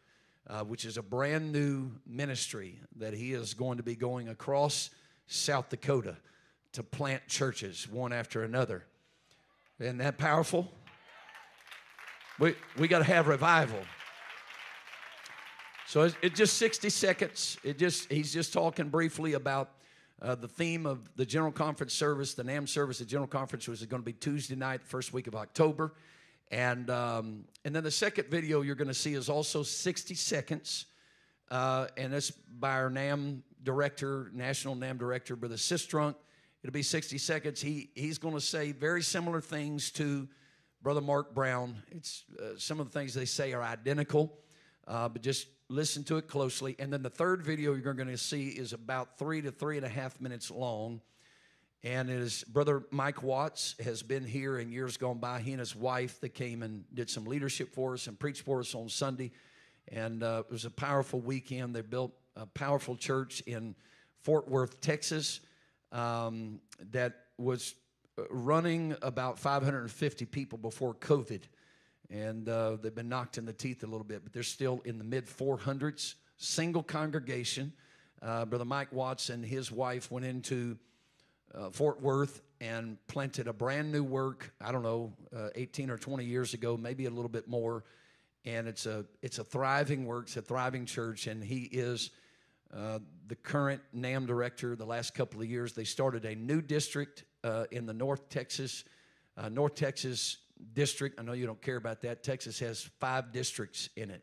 which is a brand new ministry that he is going to be going across South Dakota to plant churches one after another. Isn't that powerful? We got to have revival. So it's just 60 seconds. He's just talking briefly about the theme of the General Conference service. The NAM service, the General Conference, was going to be Tuesday night, the first week of October. And then the second video you're going to see is also 60 seconds. And that's by our NAM director, National NAM director, Brother Sistrunk. It'll be 60 seconds. He's going to say very similar things to Brother Mark Brown. It's some of the things they say are identical, but just listen to it closely. And then the third video you're going to see is about 3 to 3.5 minutes long. And it is Brother Mike Watts has been here in years gone by. He and his wife, they came and did some leadership for us and preached for us on Sunday. And it was a powerful weekend. They built a powerful church in Fort Worth, Texas. That was running about 550 people before COVID, and they've been knocked in the teeth a little bit, but they're still in the mid-400s, single congregation. Brother Mike Watts and his wife went into Fort Worth and planted a brand new work, I don't know, 18 or 20 years ago, maybe a little bit more, and it's a thriving work, it's a thriving church, and he is... the current NAM director. The last couple of years, they started a new district in the North Texas District. I know you don't care about that. Texas has 5 districts in it,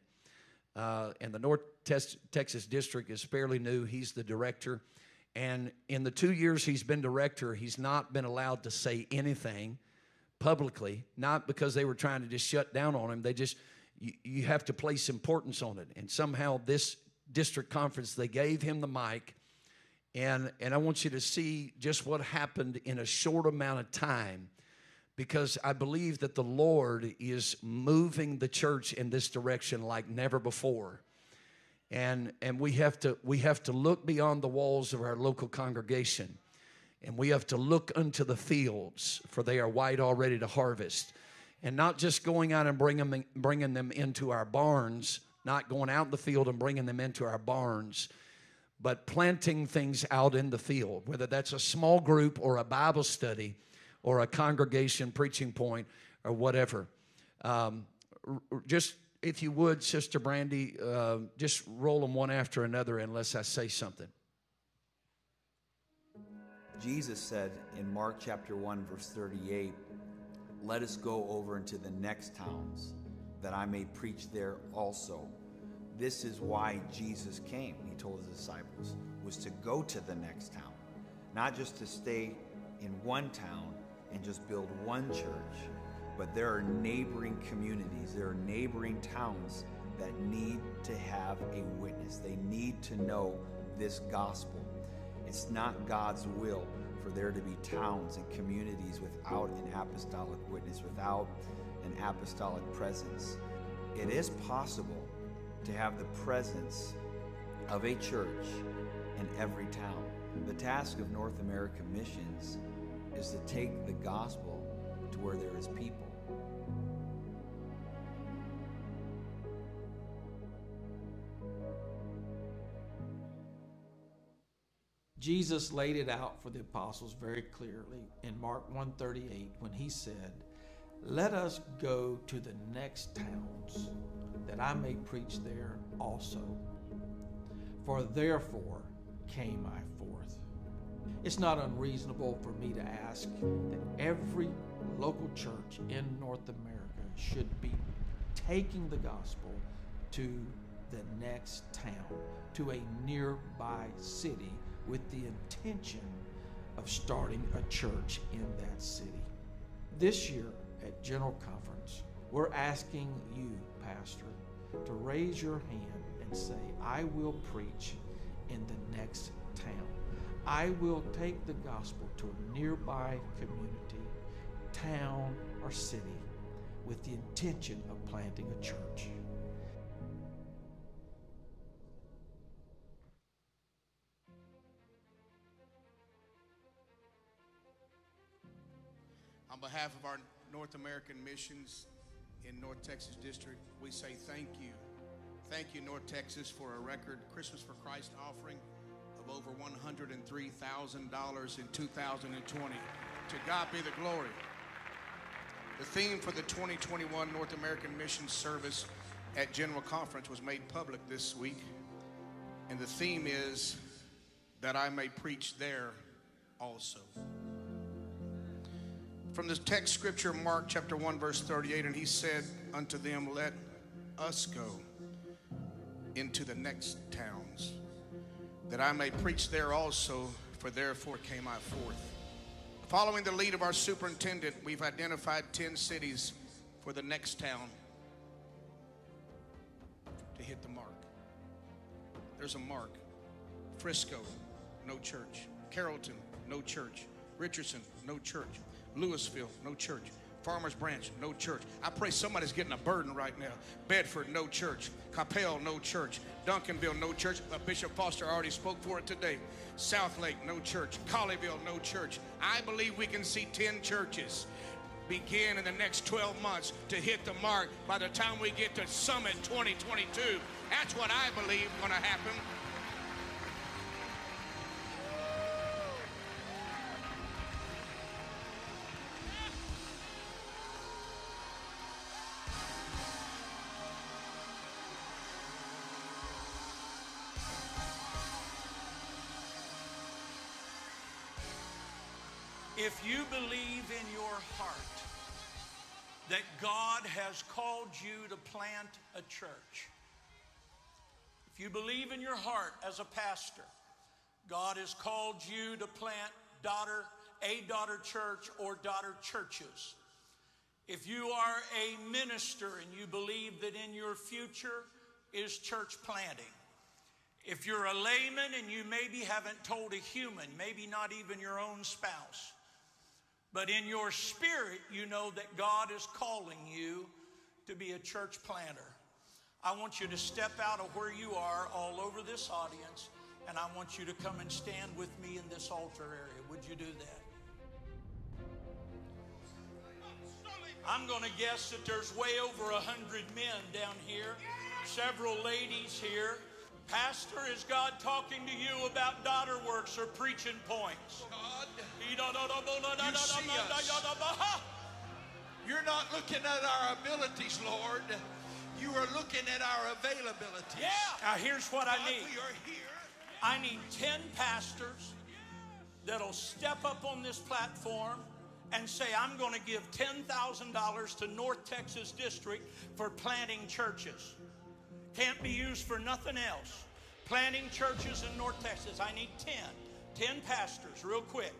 and the North Texas District is fairly new. He's the director, and in the 2 years he's been director, he's not been allowed to say anything publicly, not because they were trying to just shut down on him. They just, you have to place importance on it, and somehow this district conference, they gave him the mic, and I want you to see just what happened in a short amount of time, because I believe that the Lord is moving the church in this direction like never before, and we have to look beyond the walls of our local congregation, and we have to look unto the fields, for they are white already to harvest, and not just going out and bringing them into our barns. Not going out in the field and bringing them into our barns, but planting things out in the field, whether that's a small group or a Bible study or a congregation preaching point or whatever. Just, if you would, Sister Brandy, just roll them one after another unless I say something. Jesus said in Mark chapter 1, verse 38, "Let us go over into the next towns, that I may preach there also." This is why Jesus came, he told his disciples, was to go to the next town, not just to stay in one town and just build one church, but there are neighboring communities, there are neighboring towns that need to have a witness. They need to know this gospel. It's not God's will for there to be towns and communities without an apostolic witness, without an apostolic presence. It is possible to have the presence of a church in every town. The task of North American Missions is to take the gospel to where there is people. Jesus laid it out for the apostles very clearly in Mark 1:38 when he said, "Let us go to the next towns, that I may preach there also. For therefore came I forth." It's not unreasonable for me to ask that every local church in North America should be taking the gospel to the next town, to a nearby city, with the intention of starting a church in that city. This year at General Conference, we're asking you, Pastor, to raise your hand and say, "I will preach in the next town. I will take the gospel to a nearby community, town, or city with the intention of planting a church." On behalf of our North American Missions in North Texas District, we say thank you. Thank you, North Texas, for a record Christmas for Christ offering of over $103,000 in 2020. To God be the glory. The theme for the 2021 North American Missions service at General Conference was made public this week, and the theme is that I may preach there also. From the text scripture, Mark chapter 1, verse 38, and he said unto them, "Let us go into the next towns, that I may preach there also, for therefore came I forth." Following the lead of our superintendent, we've identified 10 cities for the next town to hit the mark. There's a mark. Frisco, no church. Carrollton, no church. Richardson, no church. Louisville, no church. Farmers Branch, no church. I pray somebody's getting a burden right now. Bedford, no church. Capel, no church. Duncanville, no church. Bishop Foster already spoke for it today. Southlake, no church. Colleyville, no church. I believe we can see 10 churches begin in the next 12 months to hit the mark by the time we get to Summit 2022. That's what I believe is going to happen. If you believe in your heart that God has called you to plant a church, if you believe in your heart as a pastor, God has called you to plant a daughter church or daughter churches, if you are a minister and you believe that in your future is church planting, if you're a layman and you maybe haven't told a human, maybe not even your own spouse, but in your spirit, you know that God is calling you to be a church planter. I want you to step out of where you are all over this audience, and I want you to come and stand with me in this altar area. Would you do that? I'm going to guess that there's way over 100 men down here, several ladies here. Pastor, is God talking to you about daughter works or preaching points? God, you see us. You're not looking at our abilities, Lord. You are looking at our availability. Yeah. Now, here's what God, I need. We are here. I need 10 pastors that'll step up on this platform and say, "I'm going to give $10,000 to North Texas District for planting churches. Can't be used for nothing else. Planting churches in North Texas." I need 10. 10 pastors, real quick.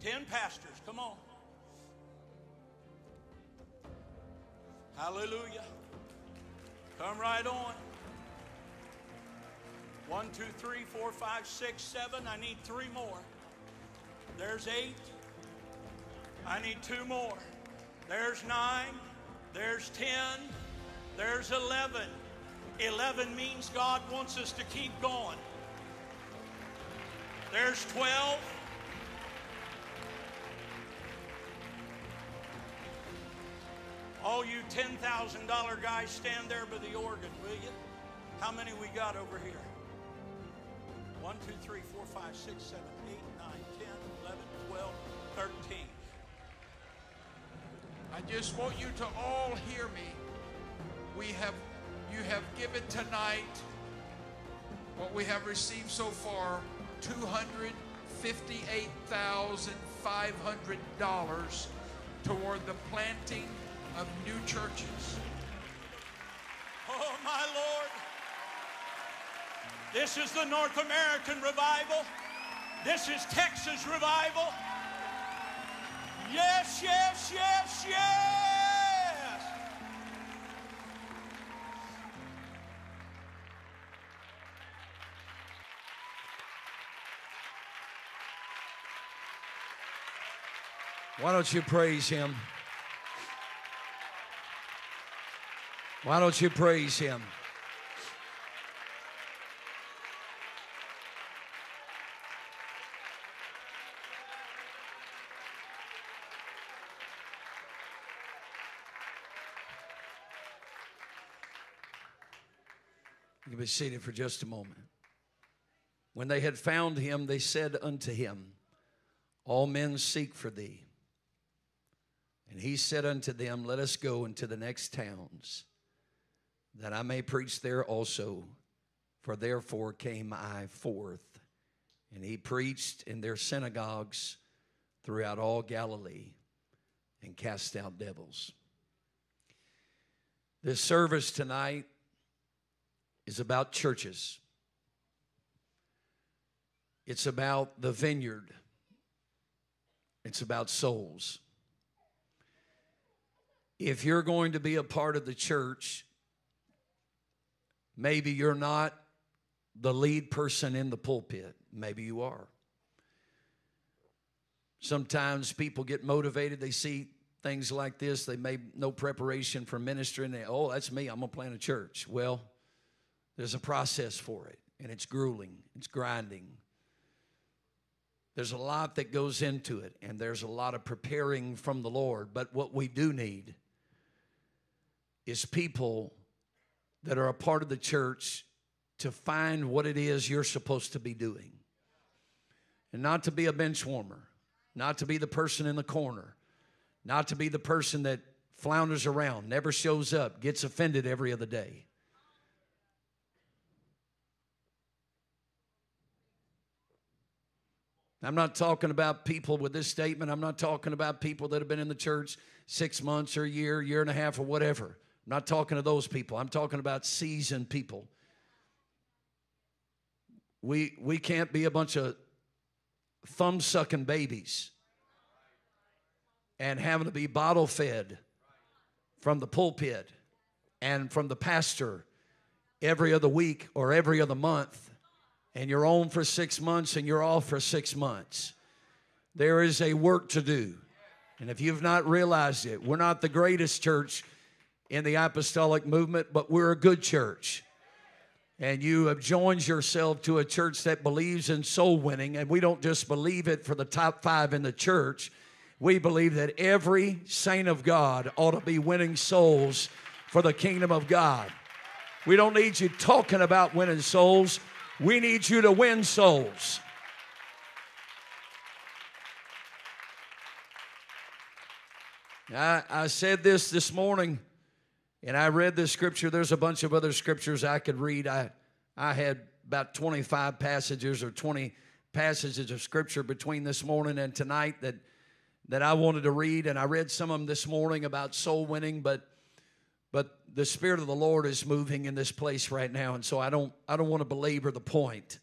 10 pastors, come on. Hallelujah. Come right on. One, two, three, four, five, six, seven. I need three more. There's eight. I need two more. There's nine. There's 10. There's 11. 11 means God wants us to keep going. There's 12. All you $10,000 guys, stand there by the organ, will you? How many we got over here? 1, 2, 3, 4, 5, 6, 7, 8, 9, 10, 11, 12, 13. I just want you to all hear me. You have given tonight what we have received so far, $258,500 toward the planting of new churches. Oh, my Lord. This is the North American revival. This is Texas revival. Yes, yes, yes, yes. Why don't you praise him? Why don't you praise him? You can be seated for just a moment. When they had found him, they said unto him, All men seek for thee. And he said unto them, Let us go into the next towns, that I may preach there also. For therefore came I forth. And he preached in their synagogues throughout all Galilee, and cast out devils. This service tonight is about churches. It's about the vineyard. It's about souls. If you're going to be a part of the church, maybe you're not the lead person in the pulpit. Maybe you are. Sometimes people get motivated. They see things like this. They made no preparation for ministry, and they, oh, that's me. I'm going to plant a church. Well, there's a process for it, and it's grueling. It's grinding. There's a lot that goes into it, and there's a lot of preparing from the Lord. But what we do need is people that are a part of the church to find what it is you're supposed to be doing. And not to be a bench warmer, not to be the person in the corner, not to be the person that flounders around, never shows up, gets offended every other day. I'm not talking about people with this statement. I'm not talking about people that have been in the church 6 months or a year, year and a half or whatever. I'm not talking to those people. I'm talking about seasoned people. We can't be a bunch of thumb-sucking babies and having to be bottle-fed from the pulpit and from the pastor every other week or every other month. And you're on for 6 months and you're off for 6 months. There is a work to do. And if you've not realized it, we're not the greatest church in the apostolic movement, but we're a good church. And you have joined yourself to a church that believes in soul winning. And we don't just believe it for the top five in the church. We believe that every saint of God ought to be winning souls for the kingdom of God. We don't need you talking about winning souls. We need you to win souls. I said this morning, and I read this scripture. There's a bunch of other scriptures I could read. I had about 25 passages or 20 passages of scripture between this morning and tonight that I wanted to read, and I read some of them this morning about soul winning, But the Spirit of the Lord is moving in this place right now, and so I don't want to belabor the point.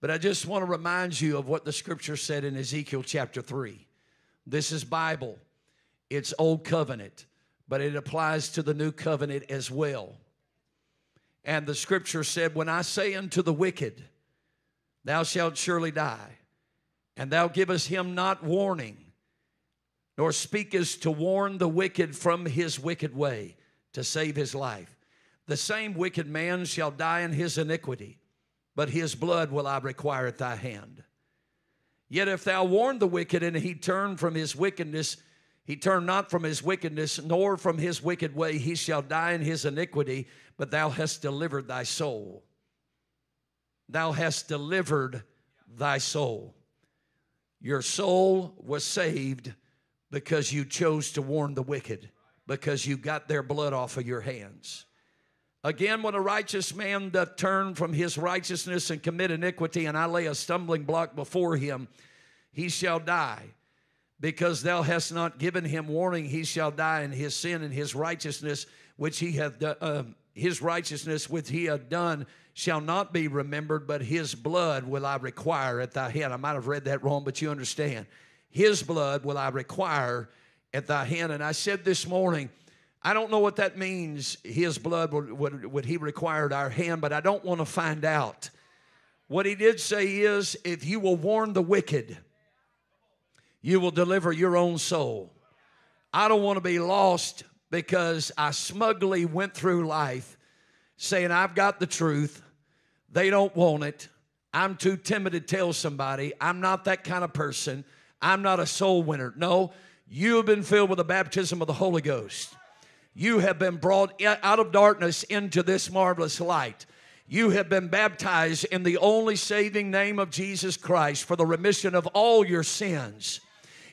But I just want to remind you of what the Scripture said in Ezekiel chapter 3. This is Bible. It's Old Covenant, but it applies to the New Covenant as well. And the scripture said, when I say unto the wicked, thou shalt surely die, and thou givest him not warning, nor speakest to warn the wicked from his wicked way, to save his life. The same wicked man shall die in his iniquity, but his blood will I require at thy hand. Yet if thou warn the wicked, and he turn from his wickedness, he turned not from his wickedness, nor from his wicked way, he shall die in his iniquity, but thou hast delivered thy soul. Thou hast delivered thy soul. Your soul was saved because you chose to warn the wicked, because you got their blood off of your hands. Again, when a righteous man doth turn from his righteousness and commit iniquity, and I lay a stumbling block before him, he shall die. Because thou hast not given him warning, he shall die in his sin, and his righteousness which he hath done, shall not be remembered, but his blood will I require at thy hand. I might have read that wrong, but you understand. His blood will I require at thy hand. And I said this morning, I don't know what that means, his blood would he require at our hand, but I don't want to find out. What he did say is, if you will warn the wicked, you will deliver your own soul. I don't want to be lost because I smugly went through life saying I've got the truth. They don't want it. I'm too timid to tell somebody. I'm not that kind of person. I'm not a soul winner. No, you have been filled with the baptism of the Holy Ghost. You have been brought out of darkness into this marvelous light. You have been baptized in the only saving name of Jesus Christ for the remission of all your sins.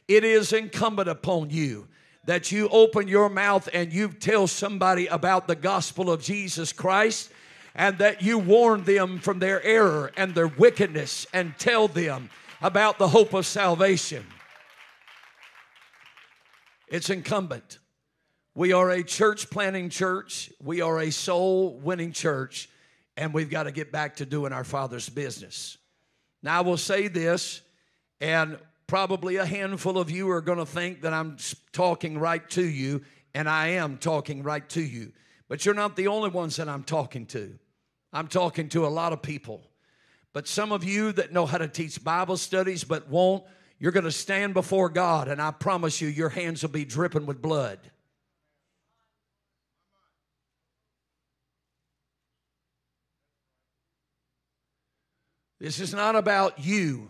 It is incumbent upon you that you open your mouth and you tell somebody about the gospel of Jesus Christ, and that you warn them from their error and their wickedness and tell them about the hope of salvation. It's incumbent. We are a church planting church. We are a soul winning church, and we've got to get back to doing our Father's business. Now, I will say this, and probably a handful of you are going to think that I'm talking right to you, and I am talking right to you. But you're not the only ones that I'm talking to. I'm talking to a lot of people. But some of you that know how to teach Bible studies but won't, you're going to stand before God, and I promise you, your hands will be dripping with blood. This is not about you.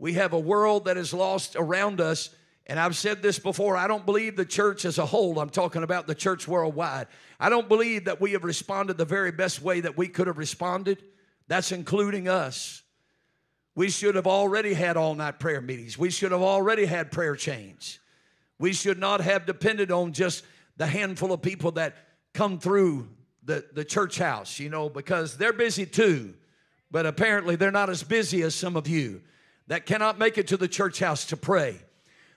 We have a world that is lost around us, and I've said this before. I don't believe the church as a whole, I'm talking about the church worldwide, I don't believe that we have responded the very best way that we could have responded. That's including us. We should have already had all-night prayer meetings. We should have already had prayer chains. We should not have depended on just the handful of people that come through the church house, you know, because they're busy too, but apparently they're not as busy as some of you that cannot make it to the church house to pray.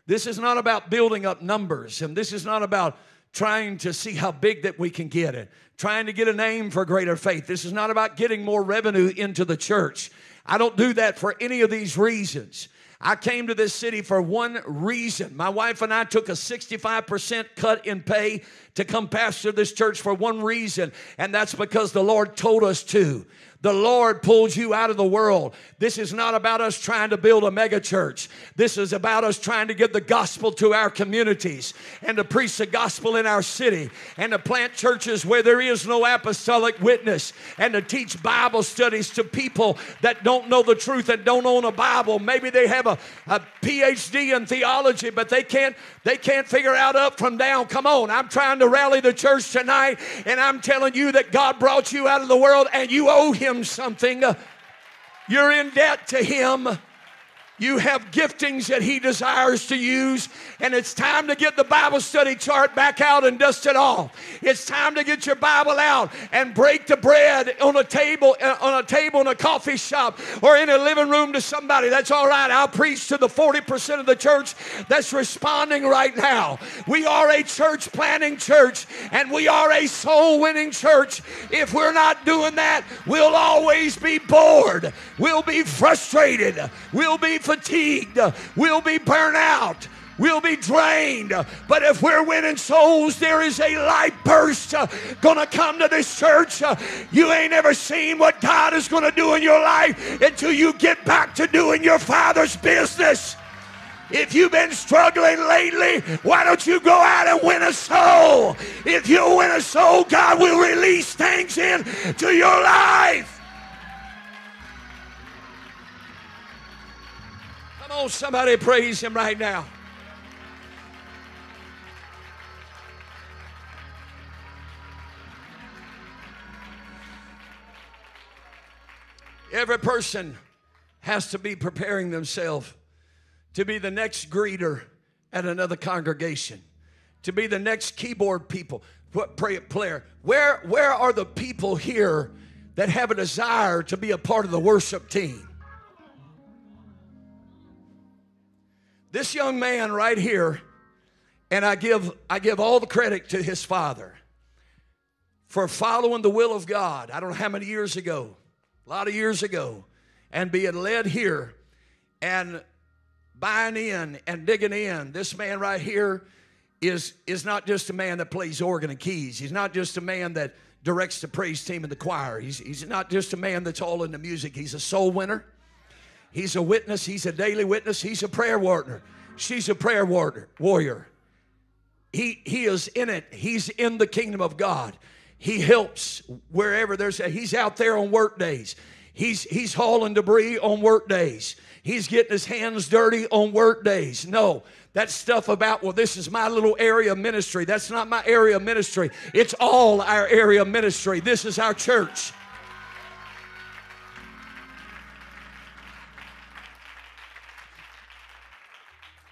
This is not about building up numbers, and this is not about trying to see how big that we can get it, trying to get a name for Greater Faith. This is not about getting more revenue into the church. I don't do that for any of these reasons. I came to this city for one reason. My wife and I took a 65% cut in pay to come pastor this church for one reason, and that's because the Lord told us to. The Lord pulls you out of the world. This is not about us trying to build a mega church. This is about us trying to give the gospel to our communities and to preach the gospel in our city and to plant churches where there is no apostolic witness and to teach Bible studies to people that don't know the truth and don't own a Bible. Maybe they have a PhD in theology, but they can't figure out up from down. Come on, I'm trying to rally the church tonight, and I'm telling you that God brought you out of the world and you owe him something. You're in debt to him. You have giftings that he desires to use, and it's time to get the Bible study chart back out and dust it off. It's time to get your Bible out and break the bread on a table in a coffee shop or in a living room to somebody. That's all right. I'll preach to the 40% of the church that's responding right now. We are a church planting church, and we are a soul winning church. If we're not doing that, we'll always be bored. We'll be frustrated. We'll be fatigued. We'll be burnt out. We'll be drained. But if we're winning souls, there is a light burst going to come to this church. You ain't ever seen what God is going to do in your life until you get back to doing your Father's business. If you've been struggling lately, why don't you go out and win a soul? If you win a soul, God will release things into your life. Come on, somebody praise Him right now. Every person has to be preparing themselves to be the next greeter at another congregation, to be the next keyboard player. Where are the people here that have a desire to be a part of the worship team? This young man right here, and I give all the credit to his father for following the will of God. I don't know how many years ago, a lot of years ago, and being led here and buying in and digging in. This man right here is not just a man that plays organ and keys. He's not just a man that directs the praise team and the choir. He's not just a man that's all into music. He's a soul winner. He's a witness. He's a daily witness. He's a prayer warrior. She's a prayer warrior. He is in it. He's in the kingdom of God. He helps wherever there's a... He's out there on work days. He's hauling debris on work days. He's getting his hands dirty on work days. No, that stuff about, well, this is my little area of ministry. That's not my area of ministry. It's all our area of ministry. This is our church.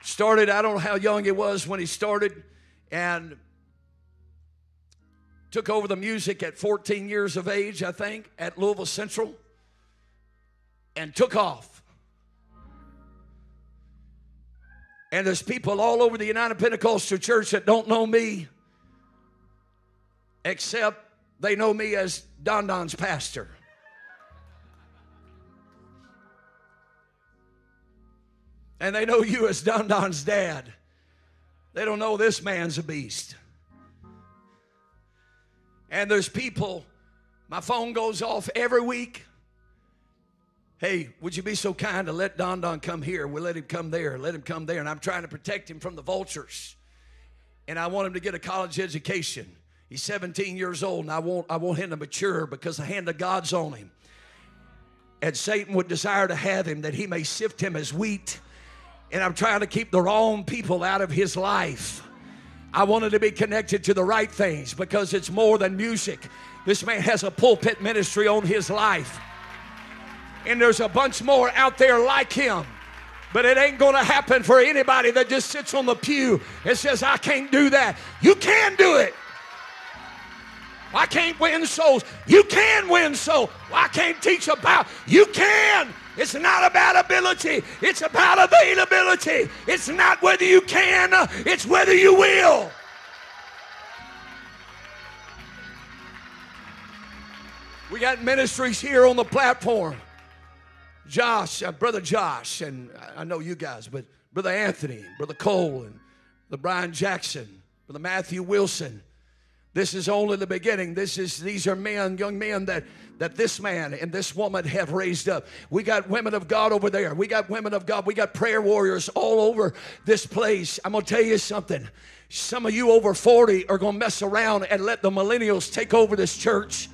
Started, I don't know how young he was when he started, and took over the music at 14 years of age, I think, at Louisville Central, and took off. And there's people all over the United Pentecostal Church that don't know me, except they know me as Don Don's pastor. And they know you as Don Don's dad. They don't know this man's a beast. And there's people, my phone goes off every week. Hey, would you be so kind to let Don Don come here? We'll let him come there. Let him come there. And I'm trying to protect him from the vultures. And I want him to get a college education. He's 17 years old, and I want him to mature because the hand of God's on him. And Satan would desire to have him that he may sift him as wheat. And I'm trying to keep the wrong people out of his life. I wanted to be connected to the right things because it's more than music. This man has a pulpit ministry on his life. And there's a bunch more out there like him. But it ain't going to happen for anybody that just sits on the pew and says, I can't do that. You can do it. I can't win souls. You can win souls. I can't teach about. You can. It's not about ability. It's about availability. It's not whether you can. It's whether you will. We got ministries here on the platform. Josh, Brother Josh, and I know you guys, but Brother Anthony, Brother Cole, and Brother Brian Jackson, Brother Matthew Wilson. This is only the beginning. These are men, young men that this man and this woman have raised up. We got women of God over there. We got women of God. We got prayer warriors all over this place. I'm going to tell you something. Some of you over 40 are going to mess around and let the millennials take over this church.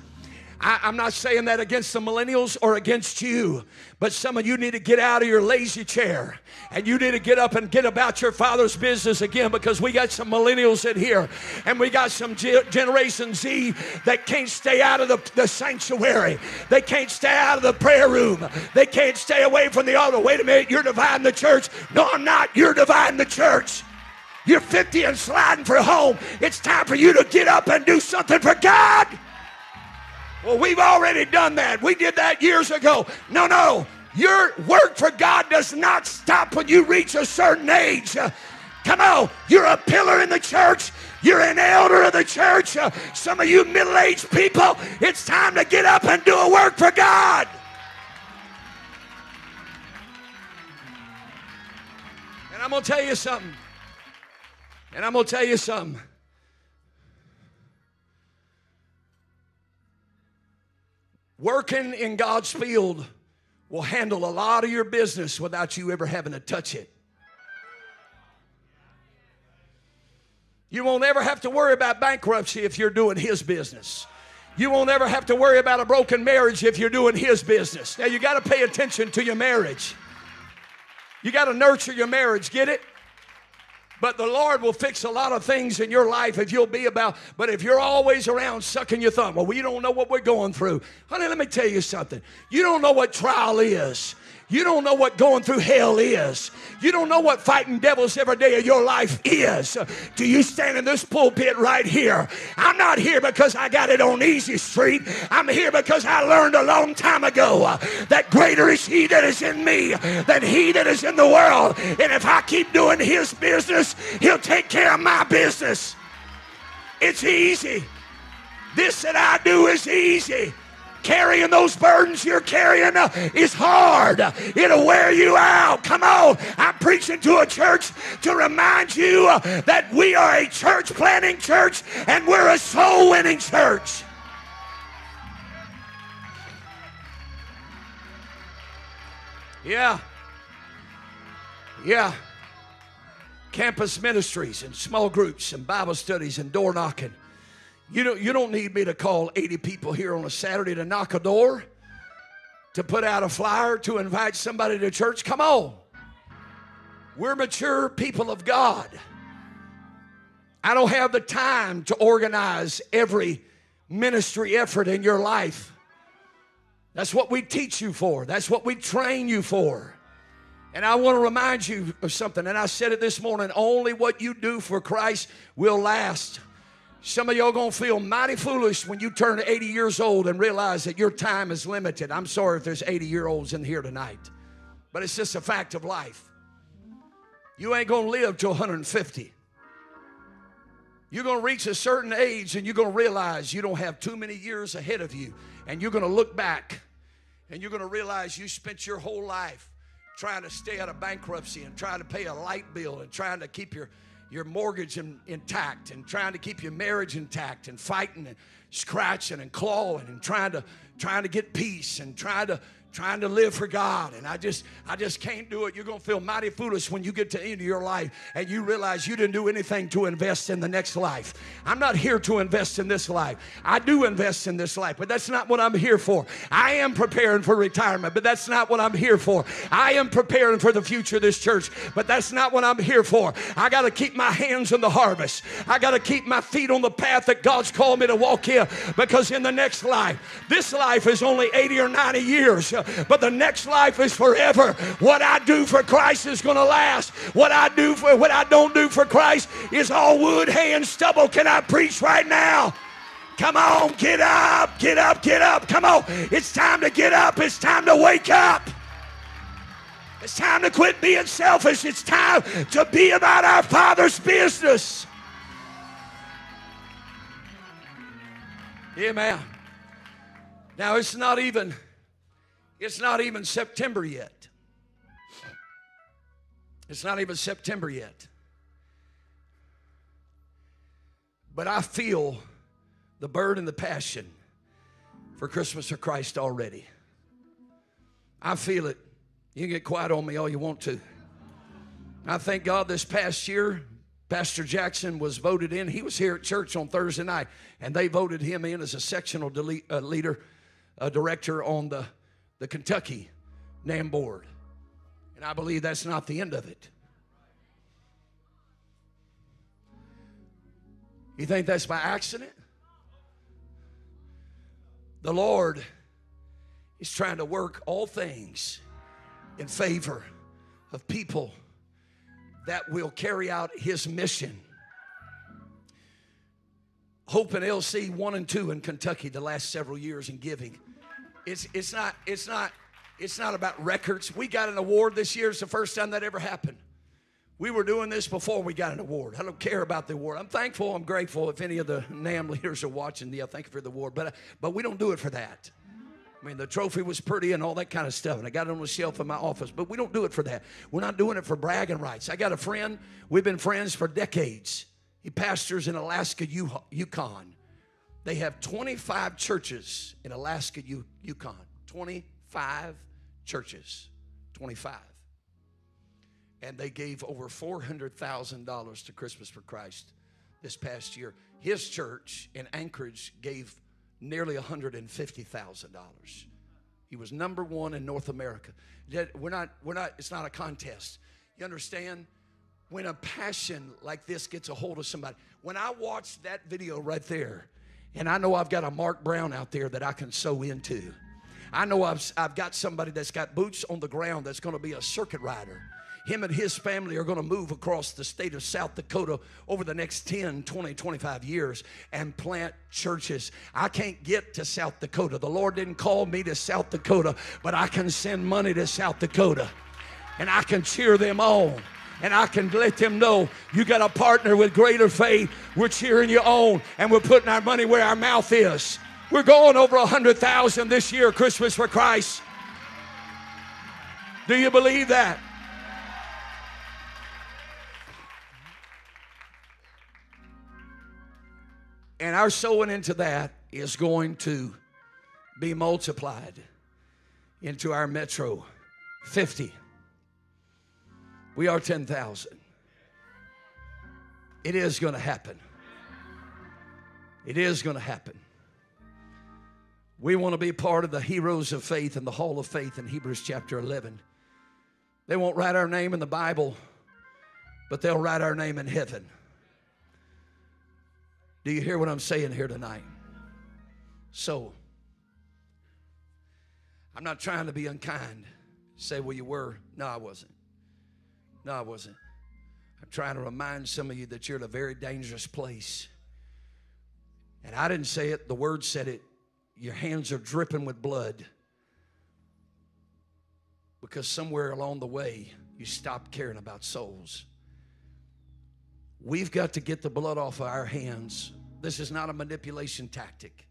I'm not saying that against the millennials or against you, but some of you need to get out of your lazy chair and you need to get up and get about your Father's business again, because we got some millennials in here and we got some Generation Z that can't stay out of the sanctuary. They can't stay out of the prayer room. They can't stay away from the altar. Wait a minute, you're dividing the church. No, I'm not. You're dividing the church. You're 50 and sliding for home. It's time for you to get up and do something for God. Well, we've already done that. We did that years ago. No. Your work for God does not stop when you reach a certain age. Come on. You're a pillar in the church. You're an elder of the church. Some of you middle-aged people, it's time to get up and do a work for God. And I'm going to tell you something. And I'm going to tell you something. Working in God's field will handle a lot of your business without you ever having to touch it. You won't ever have to worry about bankruptcy if you're doing His business. You won't ever have to worry about a broken marriage if you're doing His business. Now, you got to pay attention to your marriage. You got to nurture your marriage, get it? But the Lord will fix a lot of things in your life if you'll be about. But if you're always around sucking your thumb, well, we don't know what we're going through. Honey, let me tell you something. You don't know what trial is. You don't know what going through hell is. You don't know what fighting devils every day of your life is. Do you stand in this pulpit right here? I'm not here because I got it on easy street. I'm here because I learned a long time ago that greater is He that is in me than he that is in the world. And if I keep doing His business, He'll take care of my business. It's easy. This that I do is easy. Carrying those burdens you're carrying is hard. It'll wear you out. Come on. I'm preaching to a church to remind you that we are a church planting church and we're a soul winning church. Yeah. Yeah. Campus ministries and small groups and Bible studies and door knocking. You don't need me to call 80 people here on a Saturday to knock a door, to put out a flyer, to invite somebody to church. Come on. We're mature people of God. I don't have the time to organize every ministry effort in your life. That's what we teach you for. That's what we train you for. And I want to remind you of something, and I said it this morning, only what you do for Christ will last. Some of y'all going to feel mighty foolish when you turn 80 years old and realize that your time is limited. I'm sorry if there's 80-year-olds in here tonight, but it's just a fact of life. You ain't going to live till 150. You're going to reach a certain age and you're going to realize you don't have too many years ahead of you. And you're going to look back and you're going to realize you spent your whole life trying to stay out of bankruptcy and trying to pay a light bill and trying to keep your mortgage intact and trying to keep your marriage intact and fighting and scratching and clawing and trying to get peace and trying to live for God. And I just can't do it. You're going to feel mighty foolish when you get to the end of your life and you realize you didn't do anything to invest in the next life. I'm not here to invest in this life. I do invest in this life, but that's not what I'm here for. I am preparing for retirement, but that's not what I'm here for. I am preparing for the future of this church, but that's not what I'm here for. I got to keep my hands in the harvest. I got to keep my feet on the path that God's called me to walk in, because in the next life, this life is only 80 or 90 years. But the next life is forever. What I do for Christ is going to last. What I don't do for Christ is all wood, hay, and stubble. Can I preach right now? Come on, get up, get up, get up. Come on, it's time to get up. It's time to wake up. It's time to quit being selfish. It's time to be about our Father's business. Amen. Now, it's not even September yet. It's not even September yet. But I feel the burden and the passion for Christmas for Christ already. I feel it. You can get quiet on me all you want to. I thank God this past year, Pastor Jackson was voted in. He was here at church on Thursday night, and they voted him in as a sectional leader, a director on the Kentucky NAM board. And I believe that's not the end of it. You think that's by accident? The Lord is trying to work all things in favor of people that will carry out His mission. Hope and LC 1 and 2 in Kentucky the last several years in giving. It's not about records. We got an award this year. It's the first time that ever happened. We were doing this before we got an award. I don't care about the award. I'm thankful. I'm grateful. If any of the NAM leaders are watching, yeah, thank you for the award. But we don't do it for that. I mean, the trophy was pretty and all that kind of stuff, and I got it on the shelf in my office. But we don't do it for that. We're not doing it for bragging rights. I got a friend. We've been friends for decades. He pastors in Alaska, Yukon. They have 25 churches in Alaska, Yukon. 25 churches. 25. And they gave over $400,000 to Christmas for Christ this past year. His church in Anchorage gave nearly $150,000. He was number one in North America. We're not, it's not a contest. You understand? When a passion like this gets a hold of somebody. When I watched that video right there, and I know I've got a Mark Brown out there that I can sow into. I know I've got somebody that's got boots on the ground that's going to be a circuit rider. Him and his family are going to move across the state of South Dakota over the next 10, 20, 25 years and plant churches. I can't get to South Dakota. The Lord didn't call me to South Dakota, but I can send money to South Dakota, and I can cheer them on, and I can let them know you got a partner with Greater Faith. We're cheering you on, and we're putting our money where our mouth is. We're going over 100,000 this year, Christmas for Christ. Do you believe that? And our sowing into that is going to be multiplied into our metro 50. We are 10,000. It is going to happen. It is going to happen. We want to be part of the heroes of faith and the hall of faith in Hebrews chapter 11. They won't write our name in the Bible, but they'll write our name in heaven. Do you hear what I'm saying here tonight? So, I'm not trying to be unkind. Say, well, you were. No, I wasn't. No, I wasn't. I'm trying to remind some of you that you're in a very dangerous place. And I didn't say it. The Word said it. Your hands are dripping with blood. Because somewhere along the way, you stopped caring about souls. We've got to get the blood off of our hands. This is not a manipulation tactic.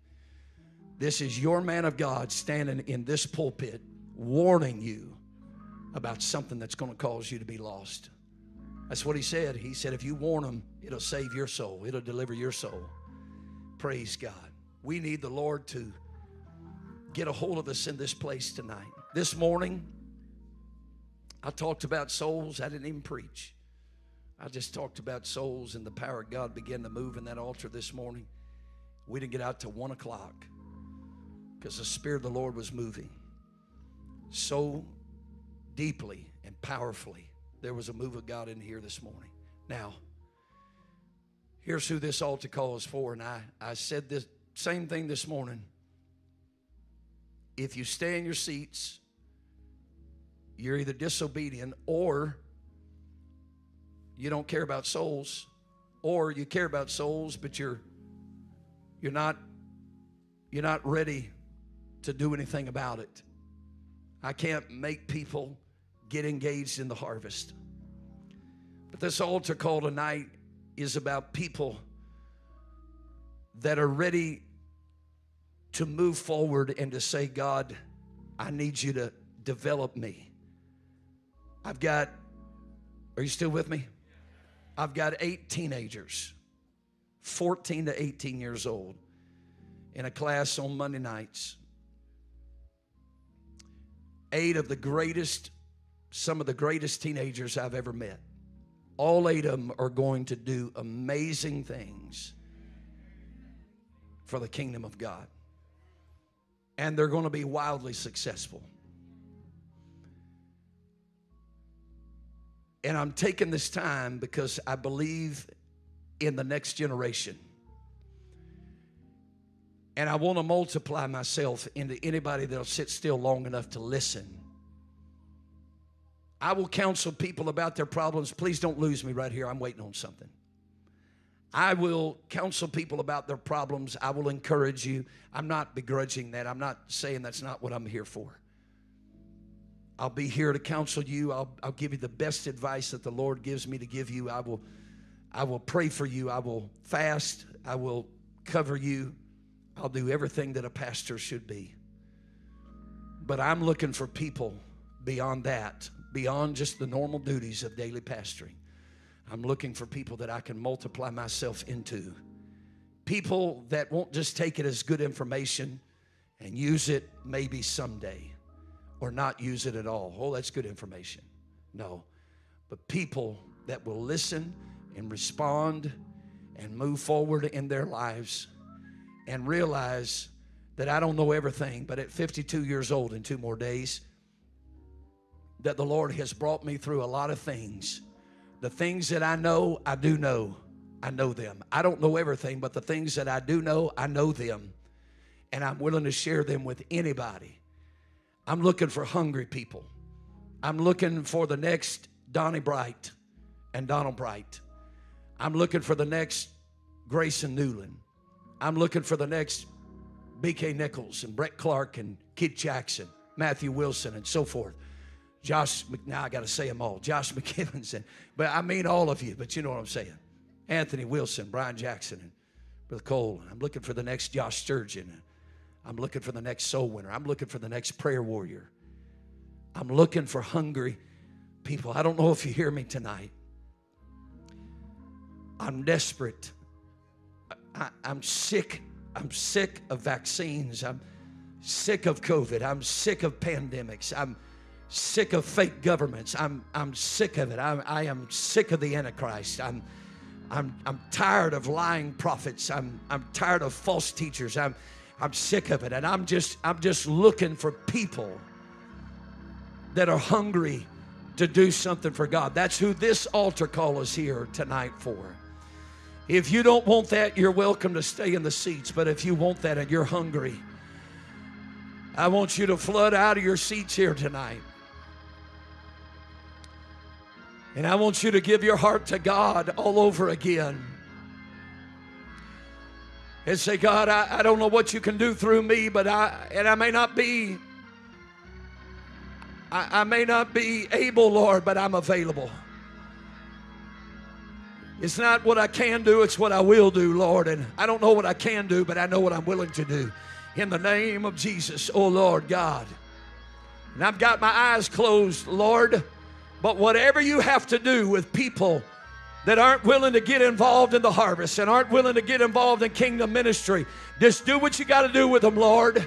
This is your man of God standing in this pulpit warning you about something that's going to cause you to be lost. That's what he said. He said, if you warn them, it'll save your soul. It'll deliver your soul. Praise God. We need the Lord to get a hold of us in this place tonight. This morning, I talked about souls. I didn't even preach. I just talked about souls, and the power of God began to move in that altar this morning. We didn't get out till 1 o'clock because the Spirit of the Lord was moving so deeply and powerfully. There was a move of God in here this morning. Now, here's who this altar call is for, and I said this same thing this morning. If you stay in your seats, you're either disobedient or you don't care about souls, or you care about souls, but you're not ready to do anything about it. I can't make people get engaged in the harvest. But this altar call tonight is about people that are ready to move forward and to say, God, I need you to develop me. Are you still with me? I've got 8 teenagers, 14 to 18 years old, in a class on Monday nights. 8 of the greatest, some of the greatest teenagers I've ever met. All 8 of them are going to do amazing things for the kingdom of God. And they're going to be wildly successful. And I'm taking this time because I believe in the next generation. And I want to multiply myself into anybody that'll sit still long enough to listen. I will counsel people about their problems. Please don't lose me right here. I'm waiting on something. I will counsel people about their problems. I will encourage you. I'm not begrudging that. I'm not saying that's not what I'm here for. I'll be here to counsel you. I'll give you the best advice that the Lord gives me to give you. I will pray for you. I will fast. I will cover you. I'll do everything that a pastor should be. But I'm looking for people beyond that, beyond just the normal duties of daily pastoring. I'm looking for people that I can multiply myself into. People that won't just take it as good information and use it maybe someday or not use it at all. Oh, that's good information. No, but people that will listen and respond and move forward in their lives and realize that I don't know everything, but at 52 years old in 2 more days, that the Lord has brought me through a lot of things. The things that I know, I do know. I know them. I don't know everything, but the things that I do know, I know them. And I'm willing to share them with anybody. I'm looking for hungry people. I'm looking for the next Donnie Bright and Donald Bright. I'm looking for the next Grayson Newland. I'm looking for the next B.K. Nichols and Brett Clark and Kid Jackson, Matthew Wilson, and so forth. Josh, now I got to say them all. Josh McKibbins, but I mean all of you, but you know what I'm saying. Anthony Wilson, Brian Jackson, and Brother Cole. I'm looking for the next Josh Sturgeon. I'm looking for the next soul winner. I'm looking for the next prayer warrior. I'm looking for hungry people. I don't know if you hear me tonight. I'm desperate. I'm sick. I'm sick of vaccines. I'm sick of COVID. I'm sick of pandemics. I'm sick of fake governments. I'm sick of it. I am sick of the Antichrist. I'm tired of lying prophets. I'm tired of false teachers. I'm sick of it. And I'm just looking for people that are hungry to do something for God. That's who this altar call is here tonight for. If you don't want that, you're welcome to stay in the seats. But if you want that and you're hungry, I want you to flood out of your seats here tonight. And I want you to give your heart to God all over again. And say, God, I don't know what you can do through me, but I may not be able, Lord, but I'm available. It's not what I can do, it's what I will do, Lord. And I don't know what I can do, but I know what I'm willing to do. In the name of Jesus, oh Lord God. And I've got my eyes closed, Lord. But whatever you have to do with people that aren't willing to get involved in the harvest and aren't willing to get involved in kingdom ministry, just do what you got to do with them, Lord.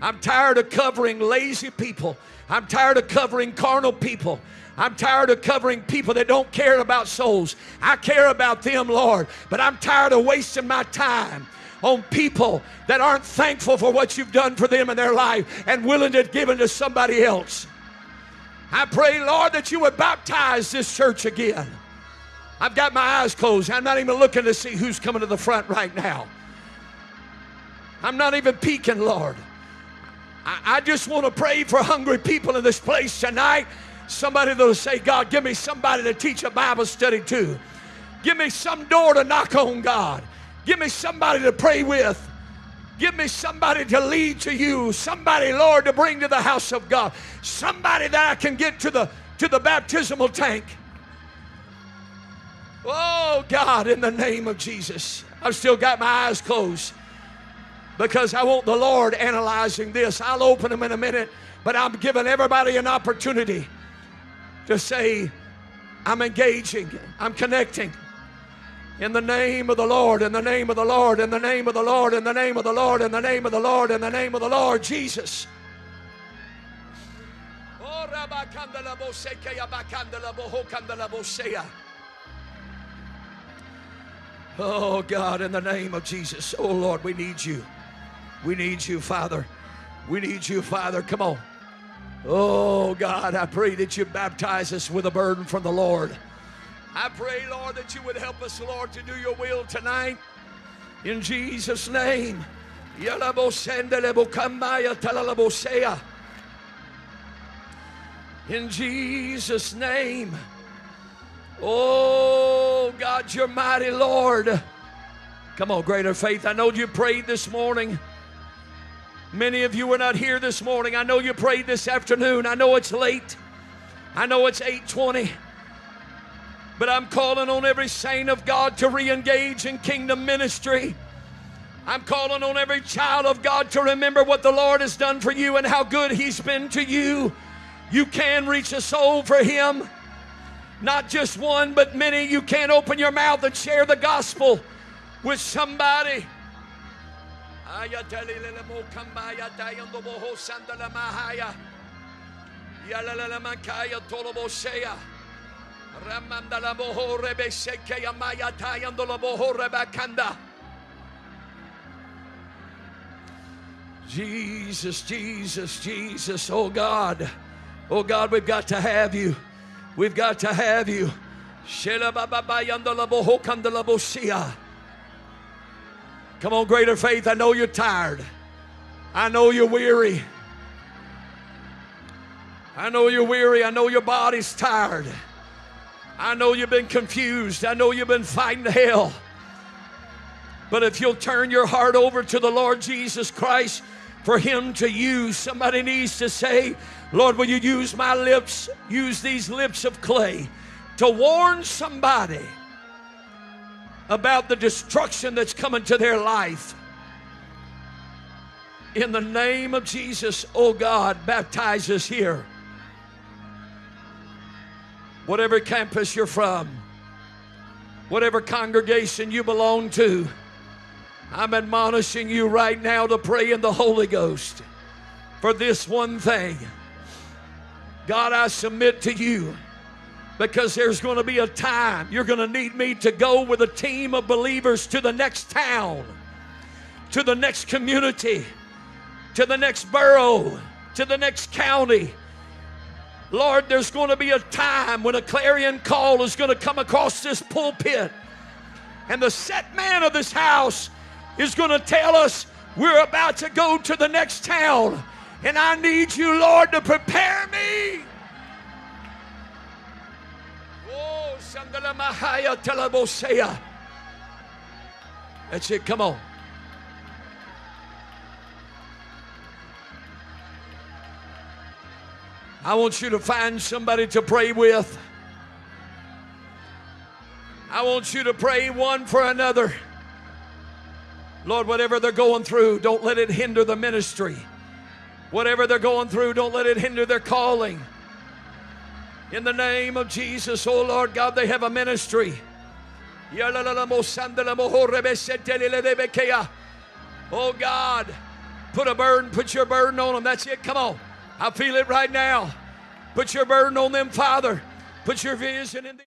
I'm tired of covering lazy people. I'm tired of covering carnal people. I'm tired of covering people that don't care about souls. I care about them, Lord, but I'm tired of wasting my time on people that aren't thankful for what you've done for them in their life and willing to give it to somebody else. I pray, Lord, that you would baptize this church again. I've got my eyes closed. I'm not even looking to see who's coming to the front right now. I'm not even peeking, Lord. I just want to pray for hungry people in this place tonight. Somebody that'll say, God, give me somebody to teach a Bible study to. Give me some door to knock on, God. Give me somebody to pray with. Give me somebody to lead to you. Somebody, Lord, to bring to the house of God. Somebody that I can get to the baptismal tank. Oh, God, in the name of Jesus. I've still got my eyes closed because I want the Lord analyzing this. I'll open them in a minute, but I'm giving everybody an opportunity to say, I'm engaging, I'm connecting. In the name of the Lord, in the name of the Lord, in the name of the Lord, in the name of the Lord, in the name of the Lord, in the name of the Lord Jesus. Oh God, in the name of Jesus. Oh Lord, we need you. We need you, Father. We need you, Father. Come on. Oh God, I pray that you baptize us with a burden from the Lord. I pray, Lord, that you would help us, Lord, to do your will tonight. In Jesus' name. In Jesus' name. Oh, God, you're mighty, Lord. Come on, Greater Faith. I know you prayed this morning. Many of you were not here this morning. I know you prayed this afternoon. I know it's late. I know it's 8:20. But I'm calling on every saint of God to re-engage in kingdom ministry. I'm calling on every child of God to remember what the Lord has done for you and how good He's been to you. You can reach a soul for Him. Not just one, but many. You can open your mouth and share the gospel with somebody. Jesus, Jesus, Jesus, oh God, we've got to have you. We've got to have you. Come on, Greater Faith, I know you're tired. I know you're weary. I know you're weary. I know your body's tired. I know you've been confused. I know you've been fighting hell. But if you'll turn your heart over to the Lord Jesus Christ for Him to use, somebody needs to say, Lord, will you use my lips, use these lips of clay to warn somebody about the destruction that's coming to their life. In the name of Jesus, oh God, baptize us here. Whatever campus you're from, whatever congregation you belong to, I'm admonishing you right now to pray in the Holy Ghost for this one thing. God, I submit to you, because there's going to be a time you're going to need me to go with a team of believers to the next town, to the next community, to the next borough, to the next county. Lord, there's going to be a time when a clarion call is going to come across this pulpit, and the set man of this house is going to tell us we're about to go to the next town, and I need you, Lord, to prepare me. Oh, Sandalamahaya Telabosea. That's it, come on. I want you to find somebody to pray with. I want you to pray one for another. Lord, whatever they're going through, don't let it hinder the ministry. Whatever they're going through, don't let it hinder their calling. In the name of Jesus, oh Lord God, they have a ministry. Oh God, put a burden, put your burden on them. That's it, come on. I feel it right now. Put your burden on them, Father. Put your vision in the